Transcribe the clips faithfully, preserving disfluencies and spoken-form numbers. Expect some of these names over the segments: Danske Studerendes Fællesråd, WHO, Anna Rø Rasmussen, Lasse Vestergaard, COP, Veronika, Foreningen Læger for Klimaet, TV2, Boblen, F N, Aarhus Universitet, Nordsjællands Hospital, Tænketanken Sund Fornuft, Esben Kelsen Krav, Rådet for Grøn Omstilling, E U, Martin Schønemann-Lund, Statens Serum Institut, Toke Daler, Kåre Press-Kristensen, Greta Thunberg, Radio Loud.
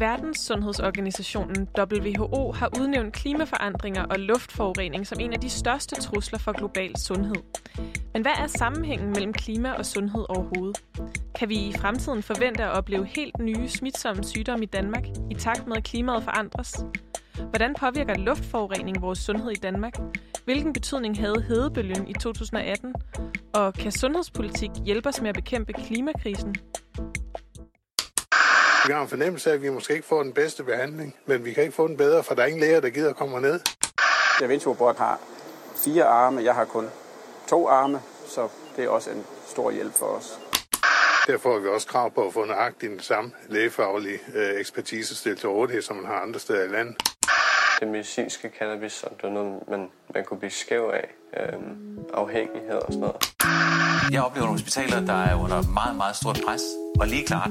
Verdenssundhedsorganisationen W H O har udnævnt klimaforandringer og luftforurening som en af de største trusler for global sundhed. Men hvad er sammenhængen mellem klima og sundhed overhovedet? Kan vi i fremtiden forvente at opleve helt nye smitsomme sygdomme i Danmark, i takt med at klimaet forandres? Hvordan påvirker luftforurening vores sundhed i Danmark? Hvilken betydning havde hedebølgen i to tusind atten? Og kan sundhedspolitik hjælpe os med at bekæmpe klimakrisen? Vi har en fornemmelse af, at vi måske ikke får den bedste behandling, men vi kan ikke få den bedre, for der er ingen læger, der gider komme ned. Da Vinci-robot har fire arme, jeg har kun to arme, så det er også en stor hjælp for os. Derfor har vi også krav på at få nøjagtigt den samme lægefaglige øh, ekspertise stillet til rådighed, som man har andre steder i landet. Den medicinske cannabis, så det er noget, man, man kunne blive skæv af, øh, afhængighed og sådan noget. Jeg oplever nogle hospitaler, der er under meget, meget stort pres, og lige klart.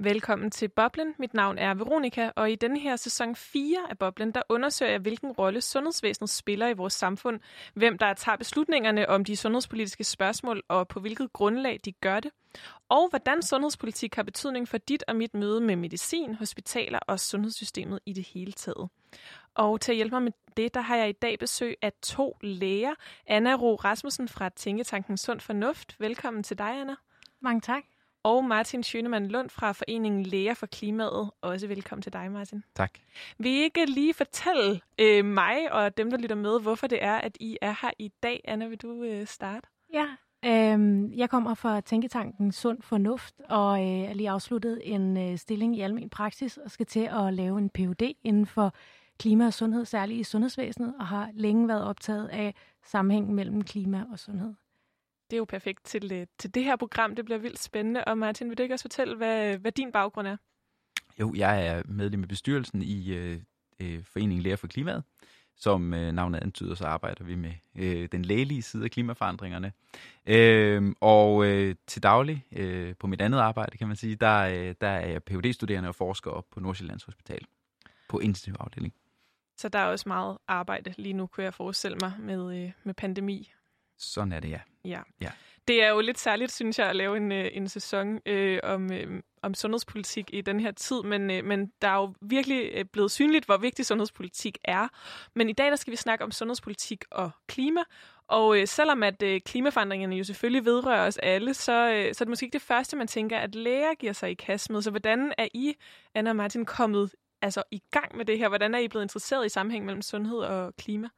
Velkommen til Boblen. Mit navn er Veronika, og i denne her sæson fire af Boblen, der undersøger jeg, hvilken rolle sundhedsvæsenet spiller i vores samfund, hvem der tager beslutningerne om de sundhedspolitiske spørgsmål, og på hvilket grundlag de gør det, og hvordan sundhedspolitik har betydning for dit og mit møde med medicin, hospitaler og sundhedssystemet i det hele taget. Og til at hjælpe mig med det, der har jeg i dag besøg af to læger. Anna Rø Rasmussen fra Tænketanken Sund Fornuft. Velkommen til dig, Anna. Mange tak. Og Martin Schønemann-Lund fra Foreningen Læger for Klimaet. Også velkommen til dig, Martin. Tak. Vil I ikke lige fortælle øh, mig og dem, der lytter med, hvorfor det er, at I er her i dag? Anna, vil du øh, starte? Ja, øh, jeg kommer fra Tænketanken Sund Fornuft og øh, er lige afsluttet en øh, stilling i almen praksis og skal til at lave en P H D inden for klima og sundhed, særligt i sundhedsvæsenet, og har længe været optaget af sammenhængen mellem klima og sundhed. Det er jo perfekt til, til det her program. Det bliver vildt spændende. Og Martin, vil du ikke også fortælle, hvad, hvad din baggrund er? Jo, jeg er medlem i bestyrelsen i øh, Foreningen Læger for Klimaet. Som øh, navnet antyder, så arbejder vi med øh, den lægelige side af klimaforandringerne. Øh, og øh, til daglig, øh, på mit andet arbejde, kan man sige, der, øh, der er jeg P H D-studerende og forsker op på Nordsjællands Hospital på intensivafdeling. Så der er også meget arbejde lige nu, kunne jeg forestille mig, med, øh, med pandemi. Sådan er det, ja. Ja. ja. Det er jo lidt særligt, synes jeg, at lave en, en sæson øh, om, øh, om sundhedspolitik i den her tid, men, øh, men der er jo virkelig blevet synligt, hvor vigtig sundhedspolitik er. Men i dag der skal vi snakke om sundhedspolitik og klima, og øh, selvom at øh, klimaforandringerne jo selvfølgelig vedrører os alle, så, øh, så er det måske ikke det første, man tænker, at læger giver sig i kast med. Så hvordan er I, Anna og Martin, kommet altså, i gang med det her? Hvordan er I blevet interesseret i sammenhæng mellem sundhed og klima?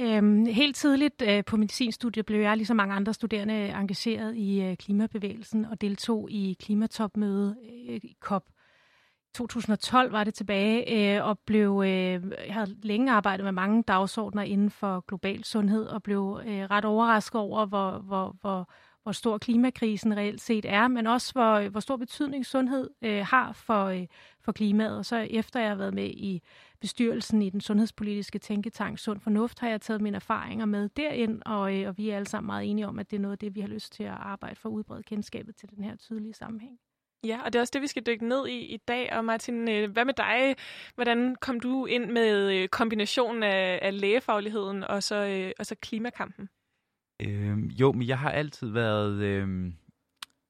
Øhm, helt tidligt øh, på medicinstudiet blev jeg, ligesom mange andre studerende, engageret i øh, klimabevægelsen og deltog i klimatopmødet øh, i COP to tusind tolv var det tilbage, øh, og blev, øh, jeg havde længe arbejdet med mange dagsordner inden for global sundhed og blev øh, ret overrasket over, hvor, hvor, hvor, hvor stor klimakrisen reelt set er, men også hvor, hvor stor betydning sundhed øh, har for, øh, for klimaet. Og så efter jeg har været med i bestyrelsen i den sundhedspolitiske tænketank Sund Fornuft, har jeg taget mine erfaringer med derind, og, øh, og vi er alle sammen meget enige om, at det er noget af det, vi har lyst til at arbejde for at udbrede kendskabet til den her tydelige sammenhæng. Ja, og det er også det, vi skal dykke ned i i dag. Og Martin, hvad med dig? Hvordan kom du ind med kombinationen af, af lægefagligheden og så, øh, og så klimakampen? Øhm, jo, men jeg har altid været øhm,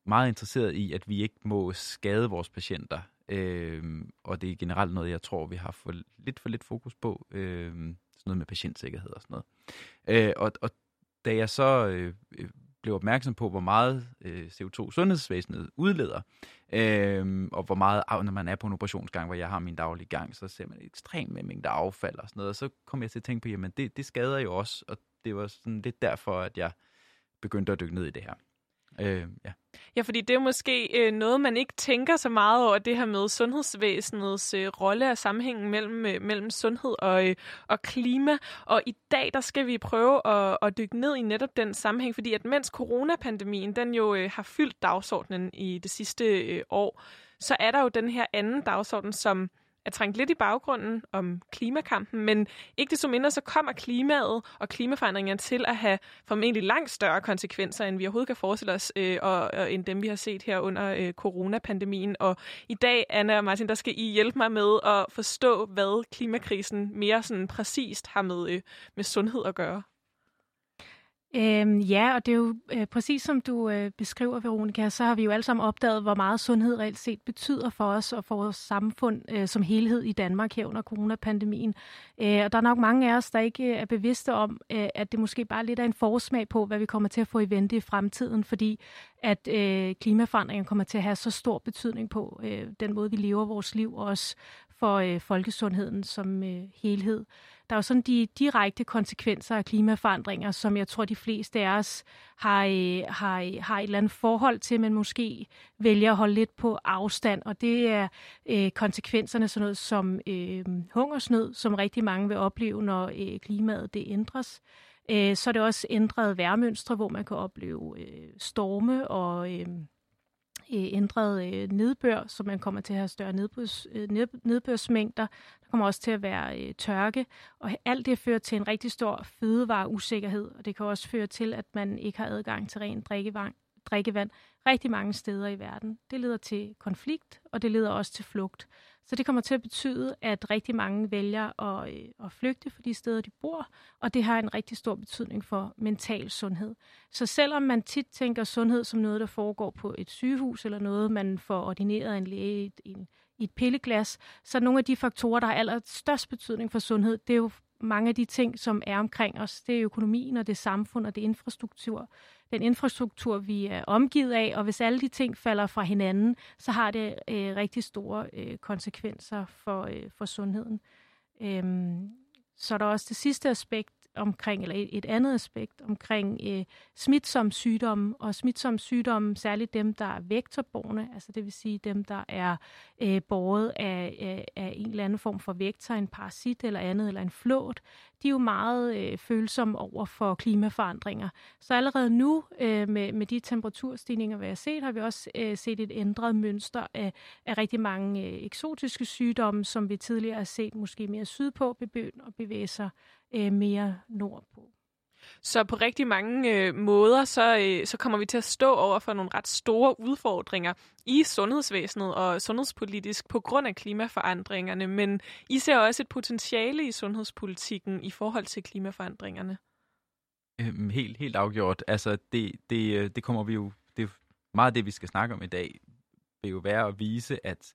meget interesseret i, at vi ikke må skade vores patienter. Øhm, og det er generelt noget, jeg tror, vi har for lidt for lidt fokus på. Øhm, sådan noget med patientsikkerhed og sådan noget. Øh, og, og da jeg så øh, blev opmærksom på, hvor meget øh, C O to sundhedsvæsenet udleder, øh, og hvor meget, når man er på en operationsgang, hvor jeg har min daglige gang, så ser man ekstremt med mængder affald og sådan noget. Og så kom jeg til at tænke på, jamen det, det skader jo også, og det var sådan lidt derfor, at jeg begyndte at dykke ned i det her. Øh, ja. ja, fordi det er måske øh, noget, man ikke tænker så meget over, det her med sundhedsvæsenets øh, rolle og sammenhængen mellem, øh, mellem sundhed og, øh, og klima. Og i dag, der skal vi prøve at, at dykke ned i netop den sammenhæng, fordi at mens coronapandemien, den jo øh, har fyldt dagsordenen i det sidste øh, år, så er der jo den her anden dagsorden, som er trængt lidt i baggrunden om klimakampen, men ikke desto mindre så kommer klimaet og klimaforandringerne til at have formentlig langt større konsekvenser, end vi overhovedet kan forestille os, øh, og, og end dem, vi har set her under øh, coronapandemien. Og i dag, Anna og Martin, der skal I hjælpe mig med at forstå, hvad klimakrisen mere sådan præcist har med, øh, med sundhed at gøre. Øhm, ja, og det er jo øh, præcis som du øh, beskriver, Veronika, så har vi jo alle sammen opdaget, hvor meget sundhed reelt set betyder for os og for vores samfund øh, som helhed i Danmark her under coronapandemien. Øh, og der er nok mange af os, der ikke øh, er bevidste om, øh, at det måske bare lidt er en forsmag på, hvad vi kommer til at få i vente i fremtiden, fordi at øh, klimaforandringen kommer til at have så stor betydning på øh, den måde, vi lever vores liv, og også for øh, folkesundheden som øh, helhed. Der er jo sådan de direkte konsekvenser af klimaforandringer, som jeg tror, de fleste af os har, øh, har, har et eller andet forhold til, men måske vælger at holde lidt på afstand. Og det er øh, konsekvenserne sådan noget som øh, hungersnød, som rigtig mange vil opleve, når øh, klimaet det ændres. Øh, så er det også ændrede vejrmønstre, hvor man kan opleve øh, storme og Øh, ændret nedbør, så man kommer til at have større nedbørs, nedbørsmængder. Der kommer også til at være tørke, og alt det fører til en rigtig stor fødevareusikkerhed, og det kan også føre til, at man ikke har adgang til rent drikkevand rigtig mange steder i verden. Det leder til konflikt, og det leder også til flugt. Så det kommer til at betyde, at rigtig mange vælger at, at flygte fra de steder, de bor, og det har en rigtig stor betydning for mental sundhed. Så selvom man tit tænker sundhed som noget, der foregår på et sygehus, eller noget, man får ordineret af en læge i et, i et pilleglas, så nogle af de faktorer, der har allerstørst betydning for sundhed, det er jo mange af de ting, som er omkring os. Det er økonomien, og det er samfund, og det er infrastruktur. Den infrastruktur, vi er omgivet af, og hvis alle de ting falder fra hinanden, så har det øh, rigtig store øh, konsekvenser for, øh, for sundheden. Øhm, så er der også det sidste aspekt omkring, eller et, et andet aspekt omkring øh, smitsomme sygdomme, og smitsomme sygdomme, særligt dem, der er vektorbårne, altså det vil sige dem, der er øh, båret af, af, af en eller anden form for vektor, en parasit eller andet, eller en flåt, de er jo meget øh, følsomme over for klimaforandringer. Så allerede nu, øh, med, med de temperaturstigninger, vi har set, har vi også øh, set et ændret mønster af, af rigtig mange øh, eksotiske sygdomme, som vi tidligere har set måske mere sydpå begynde at bevæge sig øh, mere nordpå. Så på rigtig mange øh, måder, så, øh, så kommer vi til at stå over for nogle ret store udfordringer i sundhedsvæsenet og sundhedspolitisk på grund af klimaforandringerne. Men I ser også et potentiale i sundhedspolitikken i forhold til klimaforandringerne. Øhm, helt, helt afgjort. Altså, det, det, det kommer vi jo, det, meget af det, vi skal snakke om i dag, vil jo være at vise, at,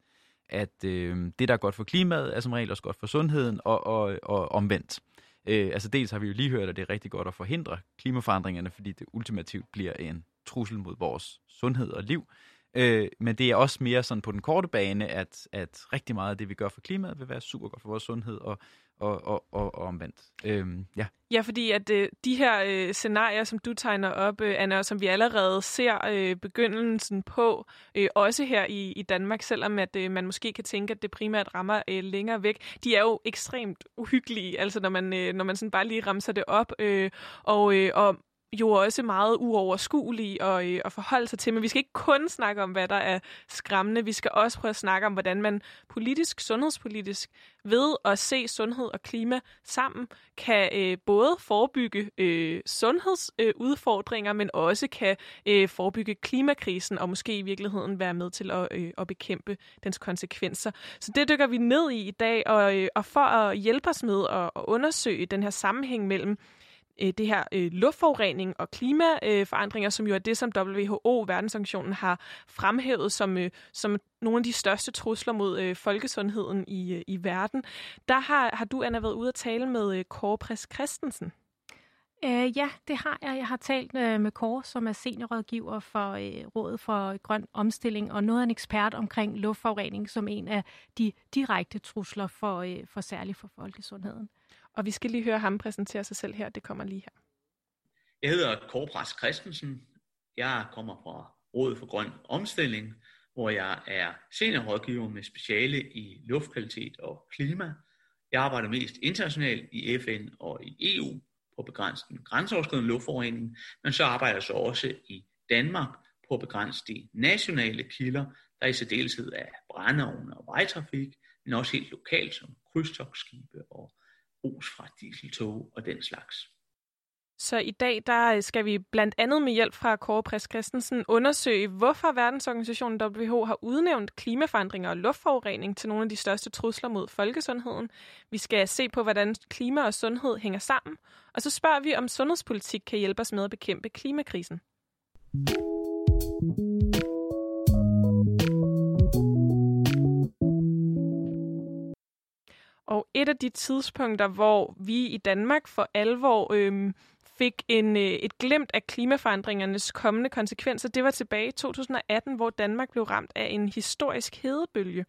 at øh, det, der er godt for klimaet, er som regel også godt for sundheden og, og, og omvendt. Øh, altså dels har vi jo lige hørt, at det er rigtig godt at forhindre klimaforandringerne, fordi det ultimativt bliver en trussel mod vores sundhed og liv. Øh, men det er også mere sådan på den korte bane, at, at rigtig meget af det, vi gør for klimaet, vil være super godt for vores sundhed og, og, og, og, og omvendt. Øh, ja. ja, fordi at øh, de her øh, scenarier, som du tegner op, øh, Anna, og som vi allerede ser øh, begyndelsen på, øh, også her i, i Danmark, selvom at, øh, man måske kan tænke, at det primært rammer øh, længere væk, de er jo ekstremt uhyggelige, altså når man, øh, når man sådan bare lige ramser det op, øh, og, øh, og jo også meget uoverskuelige og, øh, at forholde sig til. Men vi skal ikke kun snakke om, hvad der er skræmmende. Vi skal også prøve at snakke om, hvordan man politisk, sundhedspolitisk, ved at se sundhed og klima sammen, kan øh, både forebygge øh, sundhedsudfordringer, øh, men også kan øh, forebygge klimakrisen og måske i virkeligheden være med til at, øh, at bekæmpe dens konsekvenser. Så det dykker vi ned i i dag, og, øh, og for at hjælpe os med at, at undersøge den her sammenhæng mellem det her øh, luftforurening og klimaforandringer, som jo er det, som W H O, verdensorganisationen, har fremhævet som, øh, som nogle af de største trusler mod øh, folkesundheden i, øh, i verden. Der har, har du, Anna, været ude at tale med øh, Kåre Press-Kristensen. Uh, ja, det har jeg. Jeg har talt uh, med Kåre, som er seniorrådgiver for uh, Rådet for Grøn Omstilling, og noget af en ekspert omkring luftforurening som en af de direkte trusler for, uh, for særligt for folkesundheden. Og vi skal lige høre ham præsentere sig selv her. Det kommer lige her. Jeg hedder Kåre Press-Kristensen. Jeg kommer fra Rådet for Grøn Omstilling, hvor jeg er seniorrådgiver med speciale i luftkvalitet og klima. Jeg arbejder mest internationalt i F N og i E U på at begrænse den grænseoverskridende luftforurening, men så arbejder jeg så også i Danmark på at begrænse de nationale kilder, der i særdeleshed er brændeovne og vejtrafik, men også helt lokalt som krydstogtskibe og os fra dieseltog og den slags. Så i dag der skal vi blandt andet med hjælp fra Kåre Press-Kristensen undersøge, hvorfor verdensorganisationen W H O har udnævnt klimaforandringer og luftforurening til nogle af de største trusler mod folkesundheden. Vi skal se på, hvordan klima og sundhed hænger sammen. Og så spørger vi, om sundhedspolitik kan hjælpe os med at bekæmpe klimakrisen. Og et af de tidspunkter, hvor vi i Danmark for alvor øhm, fik en, øh, et glimt af klimaforandringernes kommende konsekvenser, det var tilbage i to tusind atten, hvor Danmark blev ramt af en historisk hedebølge.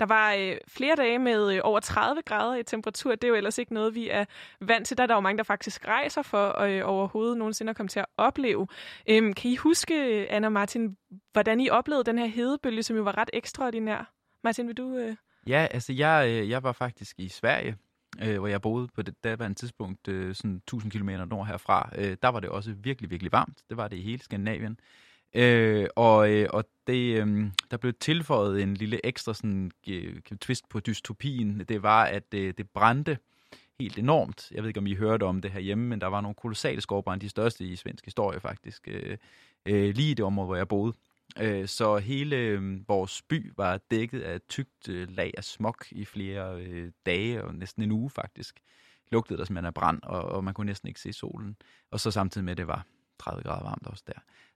Der var øh, flere dage med øh, over tredive grader i temperatur. Det er jo ellers ikke noget, vi er vant til. Der er der jo mange, der faktisk rejser for øh, overhovedet nogensinde at komme til at opleve. Øhm, kan I huske, Anna og Martin, hvordan I oplevede den her hedebølge, som jo var ret ekstraordinær? Martin, vil du... Øh Ja, altså jeg, jeg var faktisk i Sverige, øh, hvor jeg boede på det daværende tidspunkt, øh, sådan tusind kilometer nord herfra. Øh, der var det også virkelig, virkelig varmt. Det var det i hele Skandinavien. Øh, og øh, og det, øh, der blev tilføjet en lille ekstra sådan, øh, twist på dystopien. Det var, at øh, det brændte helt enormt. Jeg ved ikke, om I hørte om det herhjemme, men der var nogle kolossale skovbrande, de største i svensk historie faktisk, øh, øh, lige i det område, hvor jeg boede. Så hele vores by var dækket af tykt lag af smog i flere dage, og næsten en uge faktisk. Lugtede der simpelthen af brand, og man kunne næsten ikke se solen. Og så samtidig med, at det var tredive grader varmt også der.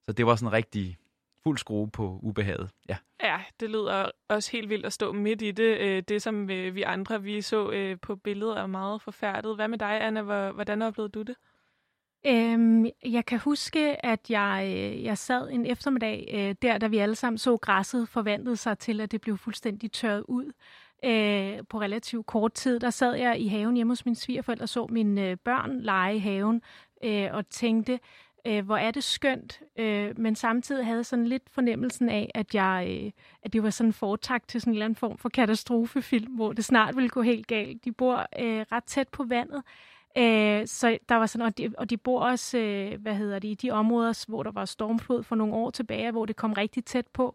Så det var sådan rigtig fuld skrue på ubehaget. Ja. Ja, det lyder også helt vildt at stå midt i det. Det, som vi andre vi så på billedet, er meget forfærdet. Hvad med dig, Anna? Hvordan oplevede du det? Øhm, jeg kan huske, at jeg, jeg sad en eftermiddag øh, der, da vi alle sammen så græsset forvandlede sig til, at det blev fuldstændig tørret ud øh, på relativt kort tid. Der sad jeg i haven hjemme hos mine svigerforældre og så mine øh, børn lege i haven øh, og tænkte, øh, hvor er det skønt, øh, men samtidig havde sådan lidt fornemmelsen af, at, jeg, øh, at det var sådan en fortakt til sådan en eller anden form for katastrofefilm, hvor det snart ville gå helt galt. De bor øh, ret tæt på vandet. Æh, så der var sådan, og, de, og de bor også øh, hvad hedder det, i de områder, hvor der var stormflod for nogle år tilbage, hvor det kom rigtig tæt på.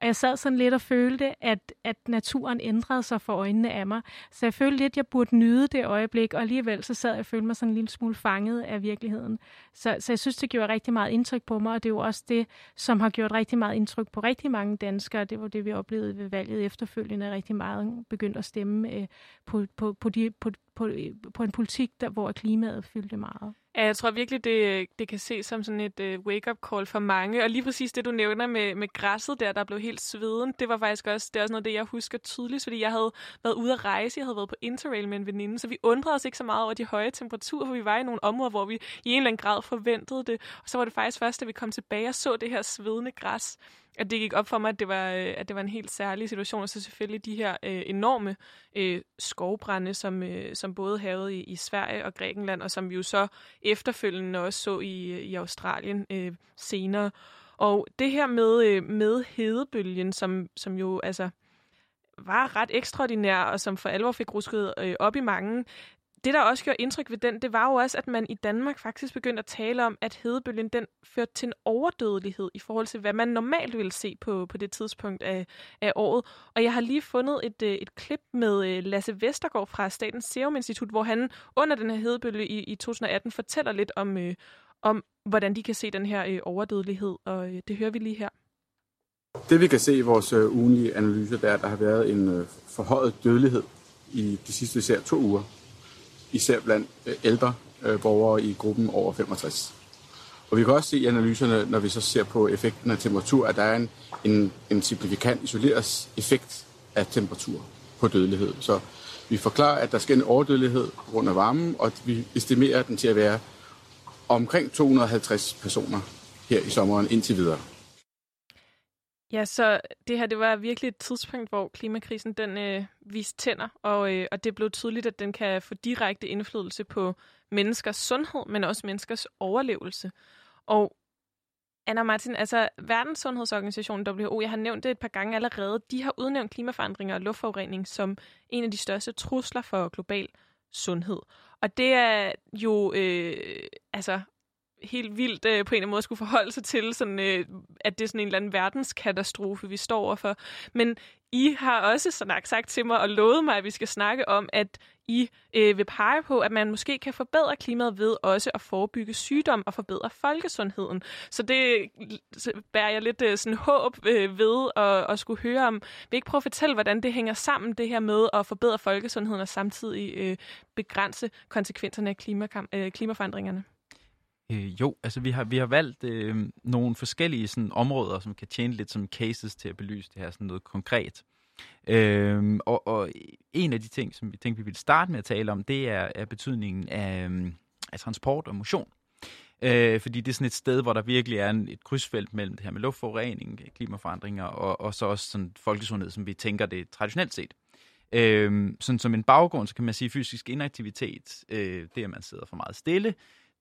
Og jeg sad sådan lidt og følte, at, at naturen ændrede sig for øjnene af mig. Så jeg følte lidt, at jeg burde nyde det øjeblik, og alligevel så sad jeg og følte mig sådan en lille smule fanget af virkeligheden. Så, så jeg synes, det gjorde rigtig meget indtryk på mig, og det er jo også det, som har gjort rigtig meget indtryk på rigtig mange danskere. Det var det, vi oplevede ved valget efterfølgende, rigtig meget begyndte at stemme øh, på, på, på de... På, På, på en politik, der, hvor klimaet fyldte meget. Ja, jeg tror virkelig, det, det kan ses som sådan et uh, wake-up call for mange. Og lige præcis det, du nævner med, med græsset der, der blev helt sveden, det var faktisk også, det er også noget af det, jeg husker tydeligt, fordi jeg havde været ude at rejse, jeg havde været på interrail med en veninde, så vi undrede os ikke så meget over de høje temperaturer, for vi var i nogle områder, hvor vi i en eller anden grad forventede det. Og så var det faktisk først, da vi kom tilbage og så det her svedende græs, at det gik op for mig, at det var, at det var en helt særlig situation, og så selvfølgelig de her øh, enorme øh, skovbrande, som, øh, som både havde i, i Sverige og Grækenland, og som vi jo så efterfølgende også så i, i Australien øh, senere. Og det her med, øh, med hedebølgen, som, som jo altså var ret ekstraordinær, og som for alvor fik rusket øh, op i mange. Det, der også gjorde indtryk ved den, det var jo også, at man i Danmark faktisk begyndte at tale om, at hedebølgen den førte til en overdødelighed i forhold til, hvad man normalt ville se på, på det tidspunkt af, af året. Og jeg har lige fundet et, et klip med Lasse Vestergaard fra Statens Serum Institut, hvor han under den her hedebølge i, i to tusind atten fortæller lidt om, øh, om, hvordan de kan se den her øh, overdødelighed, og øh, det hører vi lige her. Det vi kan se i vores øh, ugenlige analyser, der er, at der har været en øh, forhøjet dødelighed i de sidste især to uger. Især blandt ældre borgere i gruppen over femogtres. Og vi kan også se i analyserne, når vi så ser på effekten af temperatur, at der er en, en, en signifikant isoleret effekt af temperatur på dødelighed. Så vi forklarer, at der sker en overdødelighed på grund af varmen, og vi estimerer den til at være omkring to hundrede og halvtreds personer her i sommeren indtil videre. Ja, så det her, det var virkelig et tidspunkt, hvor klimakrisen, den øh, viste tænder, og, øh, og det blev tydeligt, at den kan få direkte indflydelse på menneskers sundhed, men også menneskers overlevelse. Og Anna Martin, altså Verdenssundhedsorganisationen W H O, jeg har nævnt det et par gange allerede, de har udnævnt klimaforandringer og luftforurening som en af de største trusler for global sundhed. Og det er jo, øh, altså... helt vildt øh, på en eller anden måde skulle forholde sig til, sådan, øh, at det er sådan en eller anden verdenskatastrofe, vi står overfor. Men I har også sagt til mig og lovet mig, at vi skal snakke om, at I øh, vil pege på, at man måske kan forbedre klimaet ved også at forebygge sygdom og forbedre folkesundheden. Så det så bærer jeg lidt øh, sådan håb øh, ved at, at skulle høre om. Vil I ikke prøve at fortælle, hvordan det hænger sammen, det her med at forbedre folkesundheden og samtidig øh, begrænse konsekvenserne af klimakamp, øh, klimaforandringerne? Øh, jo, altså vi har, vi har valgt øh, nogle forskellige sådan, områder, som kan tjene lidt som cases til at belyse det her sådan noget konkret. Øh, og, og en af de ting, som vi tænkte, vi ville starte med at tale om, det er, er betydningen af, af transport og motion. Øh, fordi det er sådan et sted, hvor der virkelig er en, et krydsfelt mellem det her med luftforurening, klimaforandringer og, og så også sådan folkesundhed, som vi tænker det traditionelt set. Øh, sådan som en baggrund, så kan man sige fysisk inaktivitet, øh, det er, at man sidder for meget stille.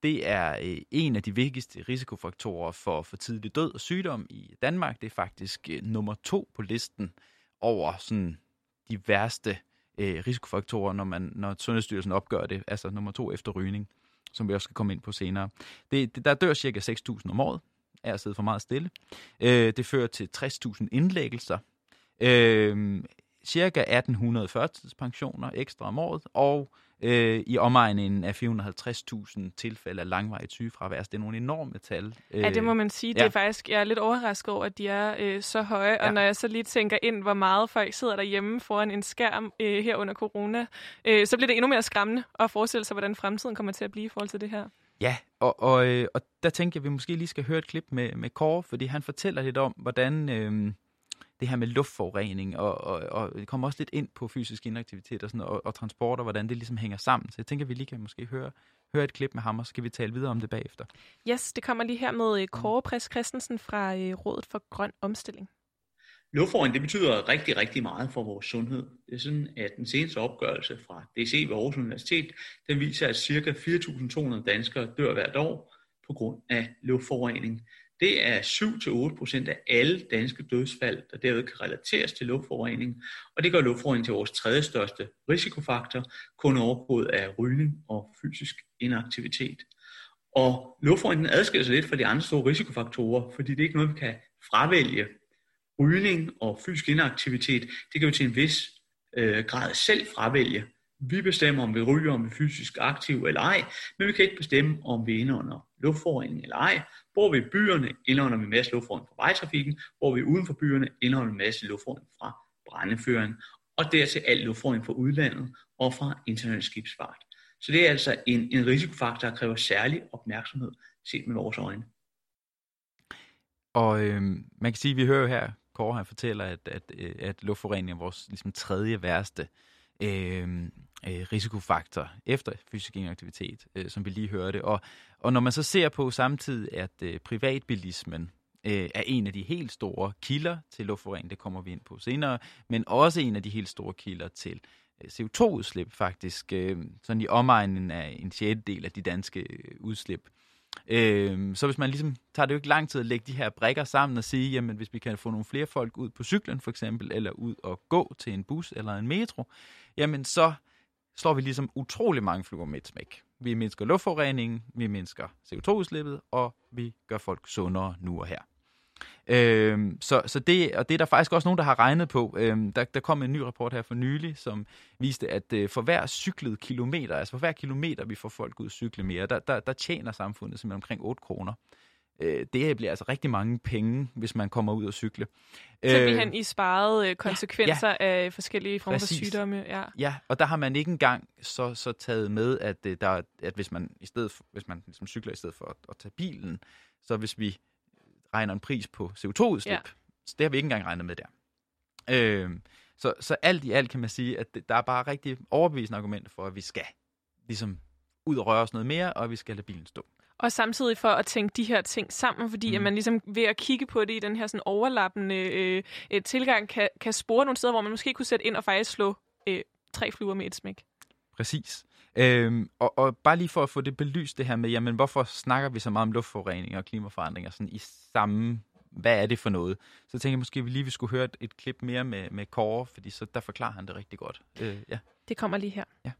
Det er øh, en af de vigtigste risikofaktorer for for tidlig død og sygdom i Danmark. Det er faktisk øh, nummer to på listen over sådan, de værste øh, risikofaktorer, når, man, når Sundhedsstyrelsen opgør det. Altså nummer to efter rygning, som vi også skal komme ind på senere. Det, det, der dør cirka seks tusind om året af at sidde for meget stille. Øh, det fører til tres tusind indlæggelser. Øh, cirka atten hundrede førtidspensioner ekstra om året, og øh, i omegnen af fire hundrede og halvtreds tusind tilfælde af langvarigt sygefravær. Det er nogle enorme tal. Øh, ja, det må man sige. Ja. Det er faktisk, jeg er lidt overrasket over, at de er øh, så høje, og ja. Når jeg så lige tænker ind, hvor meget folk sidder derhjemme foran en skærm øh, her under corona, øh, så bliver det endnu mere skræmmende at forestille sig, hvordan fremtiden kommer til at blive i forhold til det her. Ja, og, og, øh, og der tænker jeg, at vi måske lige skal høre et klip med, med Kåre, fordi han fortæller lidt om, hvordan... Øh, det her med luftforurening, og, og, og det kommer også lidt ind på fysisk inaktivitet og, sådan, og, og transport, og hvordan det ligesom hænger sammen. Så jeg tænker, at vi lige kan måske høre, høre et klip med ham, og så kan vi tale videre om det bagefter. Yes, det kommer lige her med Kåre Press-Kristensen fra Rådet for Grøn Omstilling. Luftforurening, det betyder rigtig, rigtig meget for vores sundhed. Det er sådan, at den seneste opgørelse fra D C ved Aarhus Universitet, den viser, at ca. fire tusind to hundrede danskere dør hvert år på grund af luftforurening. Det er syv til otte procent af alle danske dødsfald, der derved kan relateres til luftforurening, og det gør luftforurening til vores tredje største risikofaktor, kun overgået af rygning og fysisk inaktivitet. Og luftforurening adskiller sig lidt fra de andre store risikofaktorer, fordi det er ikke noget, vi kan fravælge. Rygning og fysisk inaktivitet, det kan vi til en vis øh, grad selv fravælge. Vi bestemmer, om vi ryger, om vi er fysisk aktive eller ej, men vi kan ikke bestemme, om vi er inde under luftforurening eller ej. Bor vi i byerne, indånder vi en masse luftforurening fra vejtrafikken. Bor vi uden for byerne, indånder vi en masse luftforurening fra brændeføring. Og dertil al luftforurening fra udlandet og fra international skibsfart. Så det er altså en, en risikofaktor, der kræver særlig opmærksomhed set med vores øjne. Og øh, man kan sige, at vi hører jo her, Kåre her fortæller, at, at, at luftforurening er vores ligesom, tredje værste Øh, risikofaktor efter fysisk inaktivitet, øh, som vi lige hørte. Og, og når man så ser på samtidig, at øh, privatbilismen øh, er en af de helt store kilder til luftforurening, det kommer vi ind på senere, men også en af de helt store kilder til øh, C O to udslip faktisk, øh, sådan i omegnen af en sjettedel af de danske udslip. Øh, så hvis man ligesom, tager det jo ikke lang tid at lægge de her brikker sammen og sige, jamen hvis vi kan få nogle flere folk ud på cyklen for eksempel, eller ud og gå til en bus eller en metro, jamen så slår vi ligesom utrolig mange fluer med et smæk. Vi mindsker luftforureningen, vi mindsker C O to udslippet, og vi gør folk sundere nu og her. Øhm, så, så det, og det er der faktisk også nogen, der har regnet på. Øhm, der, der kom en ny rapport her for nylig, som viste, at øh, for hver cyklet kilometer, altså for hver kilometer, vi får folk ud at cykle mere, der, der, der tjener samfundet simpelthen omkring otte kroner. Det bliver altså rigtig mange penge, hvis man kommer ud og cykle. Simpelthen i sparede konsekvenser ja, ja. af forskellige former for sygdomme. Ja. ja, og der har man ikke engang så, så taget med, at, der, at hvis man, i stedet for, hvis man ligesom cykler i stedet for at, at tage bilen, så hvis vi regner en pris på C O to udslip, ja. Så det har vi ikke engang regnet med der. Øh, så, så alt i alt kan man sige, at der er bare rigtig overbevisende argumenter for, at vi skal ligesom ud og røre os noget mere, og vi skal lade bilen stå. Og samtidig for at tænke de her ting sammen, fordi mm. at man ligesom ved at kigge på det i den her sådan overlappende øh, tilgang, kan, kan spore nogle steder, hvor man måske kunne sætte ind og faktisk slå øh, tre fluer med et smæk. Præcis. Øhm, og, og bare lige for at få det belyst det her med, jamen hvorfor snakker vi så meget om luftforurening og klimaforandringer sådan i samme, hvad er det for noget? Så tænker jeg måske, at vi lige vi skulle høre et, et klip mere med, med Kåre, fordi så der forklarer han det rigtig godt. Øh, ja. Det kommer lige her. Ja.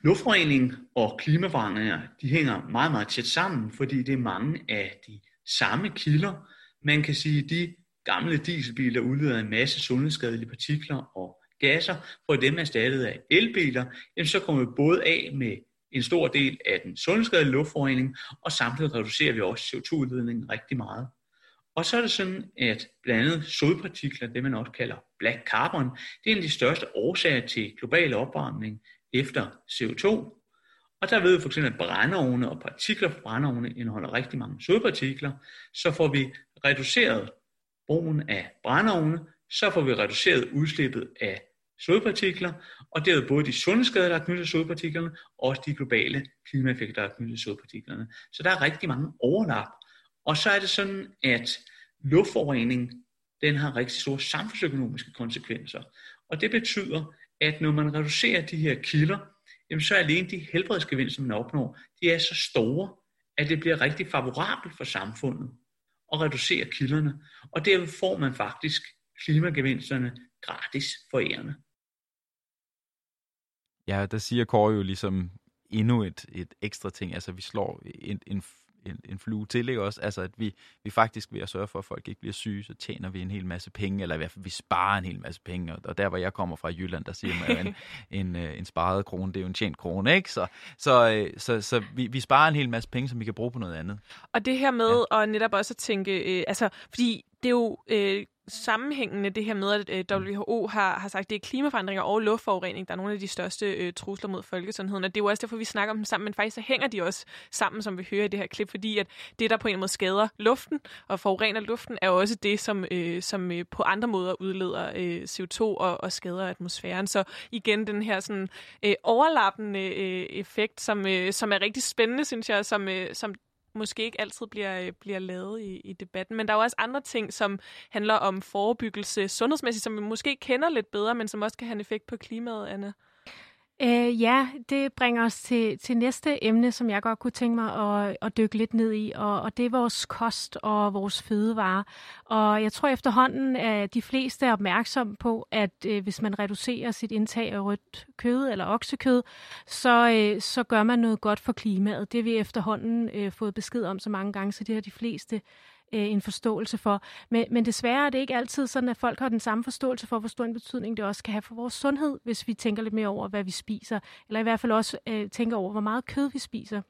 Luftforurening og klimaforandringer, de hænger meget, meget tæt sammen, fordi det er mange af de samme kilder. Man kan sige, de Gamle dieselbiler udleder en masse sundhedsskadelige partikler og gasser, for dem erstattet af elbiler, så kommer vi både af med en stor del af den sundhedsskadelige luftforurening, og samtidig reducerer vi også C O to udledningen rigtig meget. Og så er det sådan, at blandt andet sodpartikler, det man også kalder black carbon, det er en af de største årsager til global opvarmning efter C O to. Og der ved vi for eksempel, at brændeovne og partikler fra brændeovne indeholder rigtig mange sodpartikler, så får vi reduceret brugen af brændeovne, så får vi reduceret udslippet af sodpartikler, og derved både de sundhedsskader, der er knyttet til sodpartiklerne, og også de globale klimaeffekter, der er knyttet til sodpartiklerne. Så der er rigtig mange overlap. Og så er det sådan, at luftforurening, den har rigtig store samfundsøkonomiske konsekvenser. Og det betyder, at når man reducerer de her kilder, jamen så er alene de helbredsgevinster, man opnår, de er så store, at det bliver rigtig favorabelt for samfundet at reducere kilderne. Og derved får man faktisk klimagevinsterne gratis for ærerne. Ja, der siger Kåre jo ligesom endnu et, et ekstra ting. Altså vi slår en, en En, en flue til, ikke også? Altså, at vi, vi faktisk ved at sørge for, at folk ikke bliver syge, så tjener vi en hel masse penge, eller i hvert fald, vi sparer en hel masse penge. Og, og der, hvor jeg kommer fra Jylland, der siger man, at en, en, en sparet krone, det er jo en tjent krone, ikke? Så, så, så, så vi, vi sparer en hel masse penge, som vi kan bruge på noget andet. Og det her med ja. at netop også tænke, øh, altså, fordi det er jo... Øh, sammenhængende det her med, at W H O har, har sagt, at det er klimaforandringer og luftforurening, der er nogle af de største øh, trusler mod folkesundheden, og det er jo også derfor, vi snakker om dem sammen, men faktisk så hænger de også sammen, som vi hører i det her klip, fordi at det, der på en måde skader luften og forurener luften, er også det, som, øh, som øh, på andre måder udleder øh, C O to og, og skader atmosfæren. Så igen, den her sådan, øh, overlappende øh, effekt, som, øh, som er rigtig spændende, synes jeg, som, øh, som måske ikke altid bliver, bliver lavet i, i debatten. Men der er også andre ting, som handler om forebyggelse sundhedsmæssigt, som vi måske kender lidt bedre, men som også kan have en effekt på klimaet, Anna. Øh, ja, det bringer os til, til næste emne, som jeg godt kunne tænke mig at, at dykke lidt ned i, og, og det er vores kost og vores fødevarer. Og jeg tror efterhånden, at de fleste er opmærksomme på, at øh, hvis man reducerer sit indtag af rødt kød eller oksekød, så, øh, så gør man noget godt for klimaet. Det har vi efterhånden øh, fået besked om så mange gange, så det har de fleste en forståelse for. Men, men desværre er det ikke altid sådan, at folk har den samme forståelse for, hvor stor en betydning det også kan have for vores sundhed, hvis vi tænker lidt mere over, hvad vi spiser, eller i hvert fald også øh, tænker over, hvor meget kød vi spiser.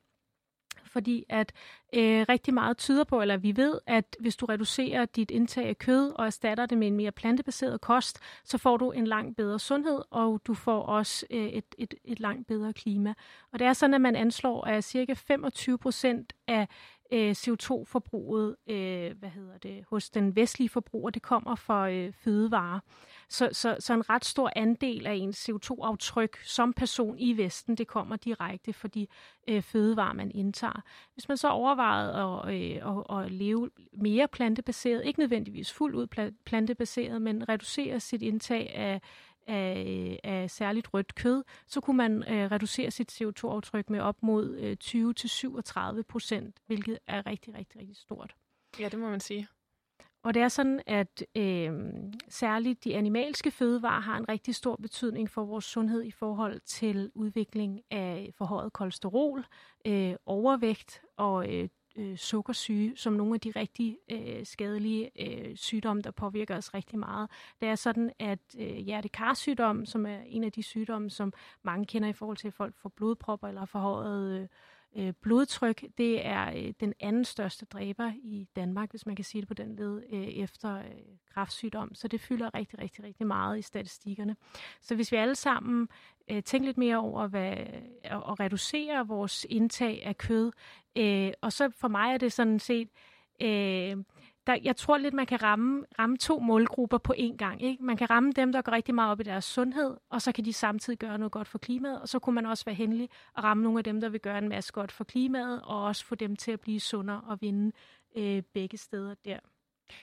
Fordi at øh, rigtig meget tyder på, eller vi ved, at hvis du reducerer dit indtag af kød og erstatter det med en mere plantebaseret kost, så får du en langt bedre sundhed, og du får også øh, et, et, et langt bedre klima. Og det er sådan, at man anslår, at cirka femogtyve procent af C O to forbruget, øh, hvad hedder det, hos den vestlige forbruger, det kommer fra øh, fødevarer. Så, så, så en ret stor andel af ens C O to aftryk som person i Vesten, det kommer direkte fra de øh, fødevarer, man indtager. Hvis man så overvejede at, øh, at, at leve mere plantebaseret, ikke nødvendigvis fuldt ud plantebaseret, men reducere sit indtag af Af, af særligt rødt kød, så kunne man øh, reducere sit C O to aftryk med op mod øh, tyve til syvogtredive procent, hvilket er rigtig, rigtig, rigtig stort. Ja, det må man sige. Og det er sådan, at øh, særligt de animalske fødevarer har en rigtig stor betydning for vores sundhed i forhold til udvikling af forhøjet kolesterol, øh, overvægt og øh, øh, sukkersyge, som nogle af de rigtig øh, skadelige øh, sygdomme, der påvirker os rigtig meget. Det er sådan, at øh, hjertekarsygdom, som er en af de sygdomme, som mange kender i forhold til, at folk får blodpropper eller forhøjet øh, blodtryk, det er øh, den anden største dræber i Danmark, hvis man kan sige det på den led, øh, efter øh, kræftsygdom. Så det fylder rigtig, rigtig, rigtig meget i statistikkerne. Så hvis vi alle sammen øh, tænker lidt mere over hvad, øh, at reducere vores indtag af kød, Øh, og så for mig er det sådan set, øh, der, jeg tror lidt, man kan ramme, ramme to målgrupper på én gang. Ikke? Man kan ramme dem, der går rigtig meget op i deres sundhed, og så kan de samtidig gøre noget godt for klimaet, og så kunne man også være heldig at ramme nogle af dem, der vil gøre en masse godt for klimaet, og også få dem til at blive sundere og vinde øh, begge steder der.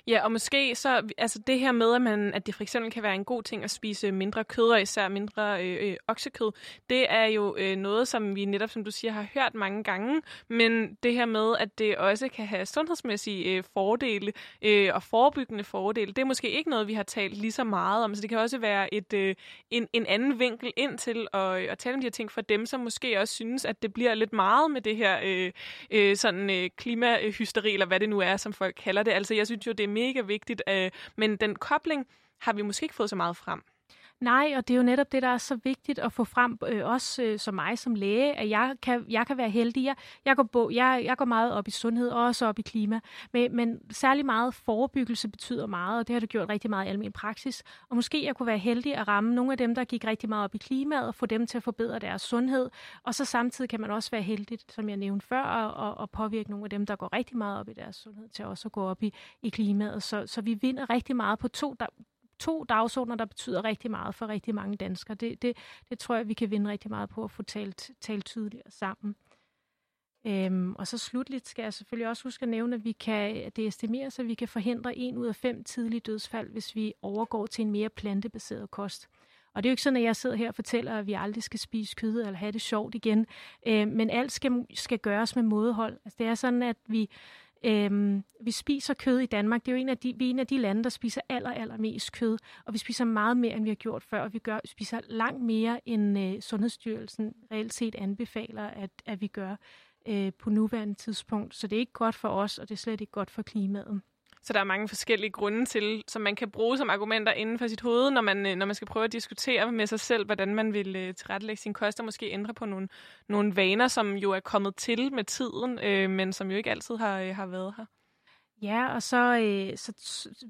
Ja, og måske så altså det her med, at, man, at det for eksempel kan være en god ting at spise mindre kød, og især mindre øh, øh, oksekød, det er jo øh, noget, som vi netop, som du siger, har hørt mange gange, men det her med, at det også kan have sundhedsmæssige øh, fordele øh, og forebyggende fordele, det er måske ikke noget, vi har talt lige så meget om, så det kan også være et, øh, en, en anden vinkel ind til at, at tale om de her ting for dem, som måske også synes, at det bliver lidt meget med det her øh, øh, sådan øh, klimahysteri, eller hvad det nu er, som folk kalder det. Altså jeg synes jo, jo, det er mega vigtigt. Øh, men den kobling har vi måske ikke fået så meget frem. Nej, og det er jo netop det, der er så vigtigt at få frem, øh, også øh, som mig som læge, at jeg kan, jeg kan være heldig. Jeg, jeg, går bo, jeg, jeg går meget op i sundhed og også op i klima, men, men særlig meget forebyggelse betyder meget, og det har du gjort rigtig meget i almen praksis. Og måske jeg kunne være heldig at ramme nogle af dem, der gik rigtig meget op i klimaet, og få dem til at forbedre deres sundhed. Og så samtidig kan man også være heldig, som jeg nævnte før, og, og påvirke nogle af dem, der går rigtig meget op i deres sundhed, til også at gå op i, i klimaet. Så, så vi vinder rigtig meget på to der To dagsordener, der betyder rigtig meget for rigtig mange danskere. Det, det, det tror jeg, vi kan vinde rigtig meget på at få talt, talt tydeligere sammen. Øhm, og så slutligt skal jeg selvfølgelig også huske at nævne, at vi kan, at det estimeres, at vi kan forhindre en ud af fem tidlige dødsfald, hvis vi overgår til en mere plantebaseret kost. Og det er jo ikke sådan, at jeg sidder her og fortæller, at vi aldrig skal spise kød eller have det sjovt igen. Øhm, men alt skal, skal gøres med mådehold. Altså, det er sådan, at vi... Øhm, vi spiser kød i Danmark. Det er jo en af de, vi er en af de lande, der spiser aller, aller mest kød, og vi spiser meget mere, end vi har gjort før, og vi gør, spiser langt mere, end øh, Sundhedsstyrelsen reelt set anbefaler, at, at vi gør øh, på nuværende tidspunkt. Så det er ikke godt for os, og det er slet ikke godt for klimaet. Så der er mange forskellige grunde til, som man kan bruge som argumenter inden for sit hoved, når man, når man skal prøve at diskutere med sig selv, hvordan man vil tilrettelægge sin kost og måske ændre på nogle, nogle vaner, som jo er kommet til med tiden, øh, men som jo ikke altid har, har været her. Ja, og så, øh, så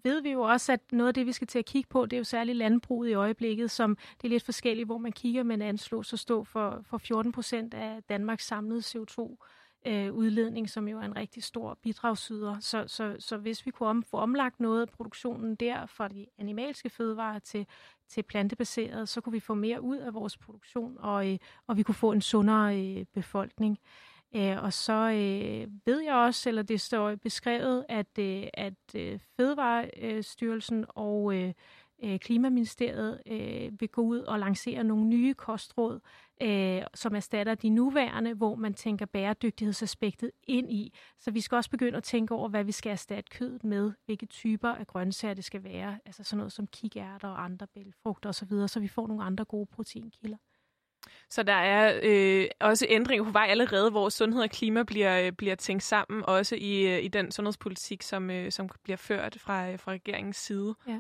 ved vi jo også, at noget af det, vi skal til at kigge på, det er jo særligt landbruget i øjeblikket, som det er lidt forskelligt, hvor man kigger, men anslås at stå for, for fjorten procent af Danmarks samlede C O to Øh, udledning, som jo er en rigtig stor bidragsyder. Så, så, så hvis vi kunne om, få omlagt noget af produktionen der fra de animalske fødevarer til, til plantebaseret, så kunne vi få mere ud af vores produktion, og, øh, og vi kunne få en sundere øh, befolkning. Øh, og så øh, ved jeg også, eller det står beskrevet, at, øh, at øh, Fødevarestyrelsen og øh, Klimaministeriet øh, vil gå ud og lancere nogle nye kostråd, øh, som erstatter de nuværende, hvor man tænker bæredygtighedsaspektet ind i. Så vi skal også begynde at tænke over, hvad vi skal erstatte kødet med, hvilke typer af grøntsager det skal være, altså sådan noget som kikærter og andre bælgfrugter osv., så vi får nogle andre gode proteinkilder. Så der er øh, også ændringer på vej allerede, hvor sundhed og klima bliver, bliver tænkt sammen, også i, i den sundhedspolitik, som, øh, som bliver ført fra, fra regeringens side. Ja.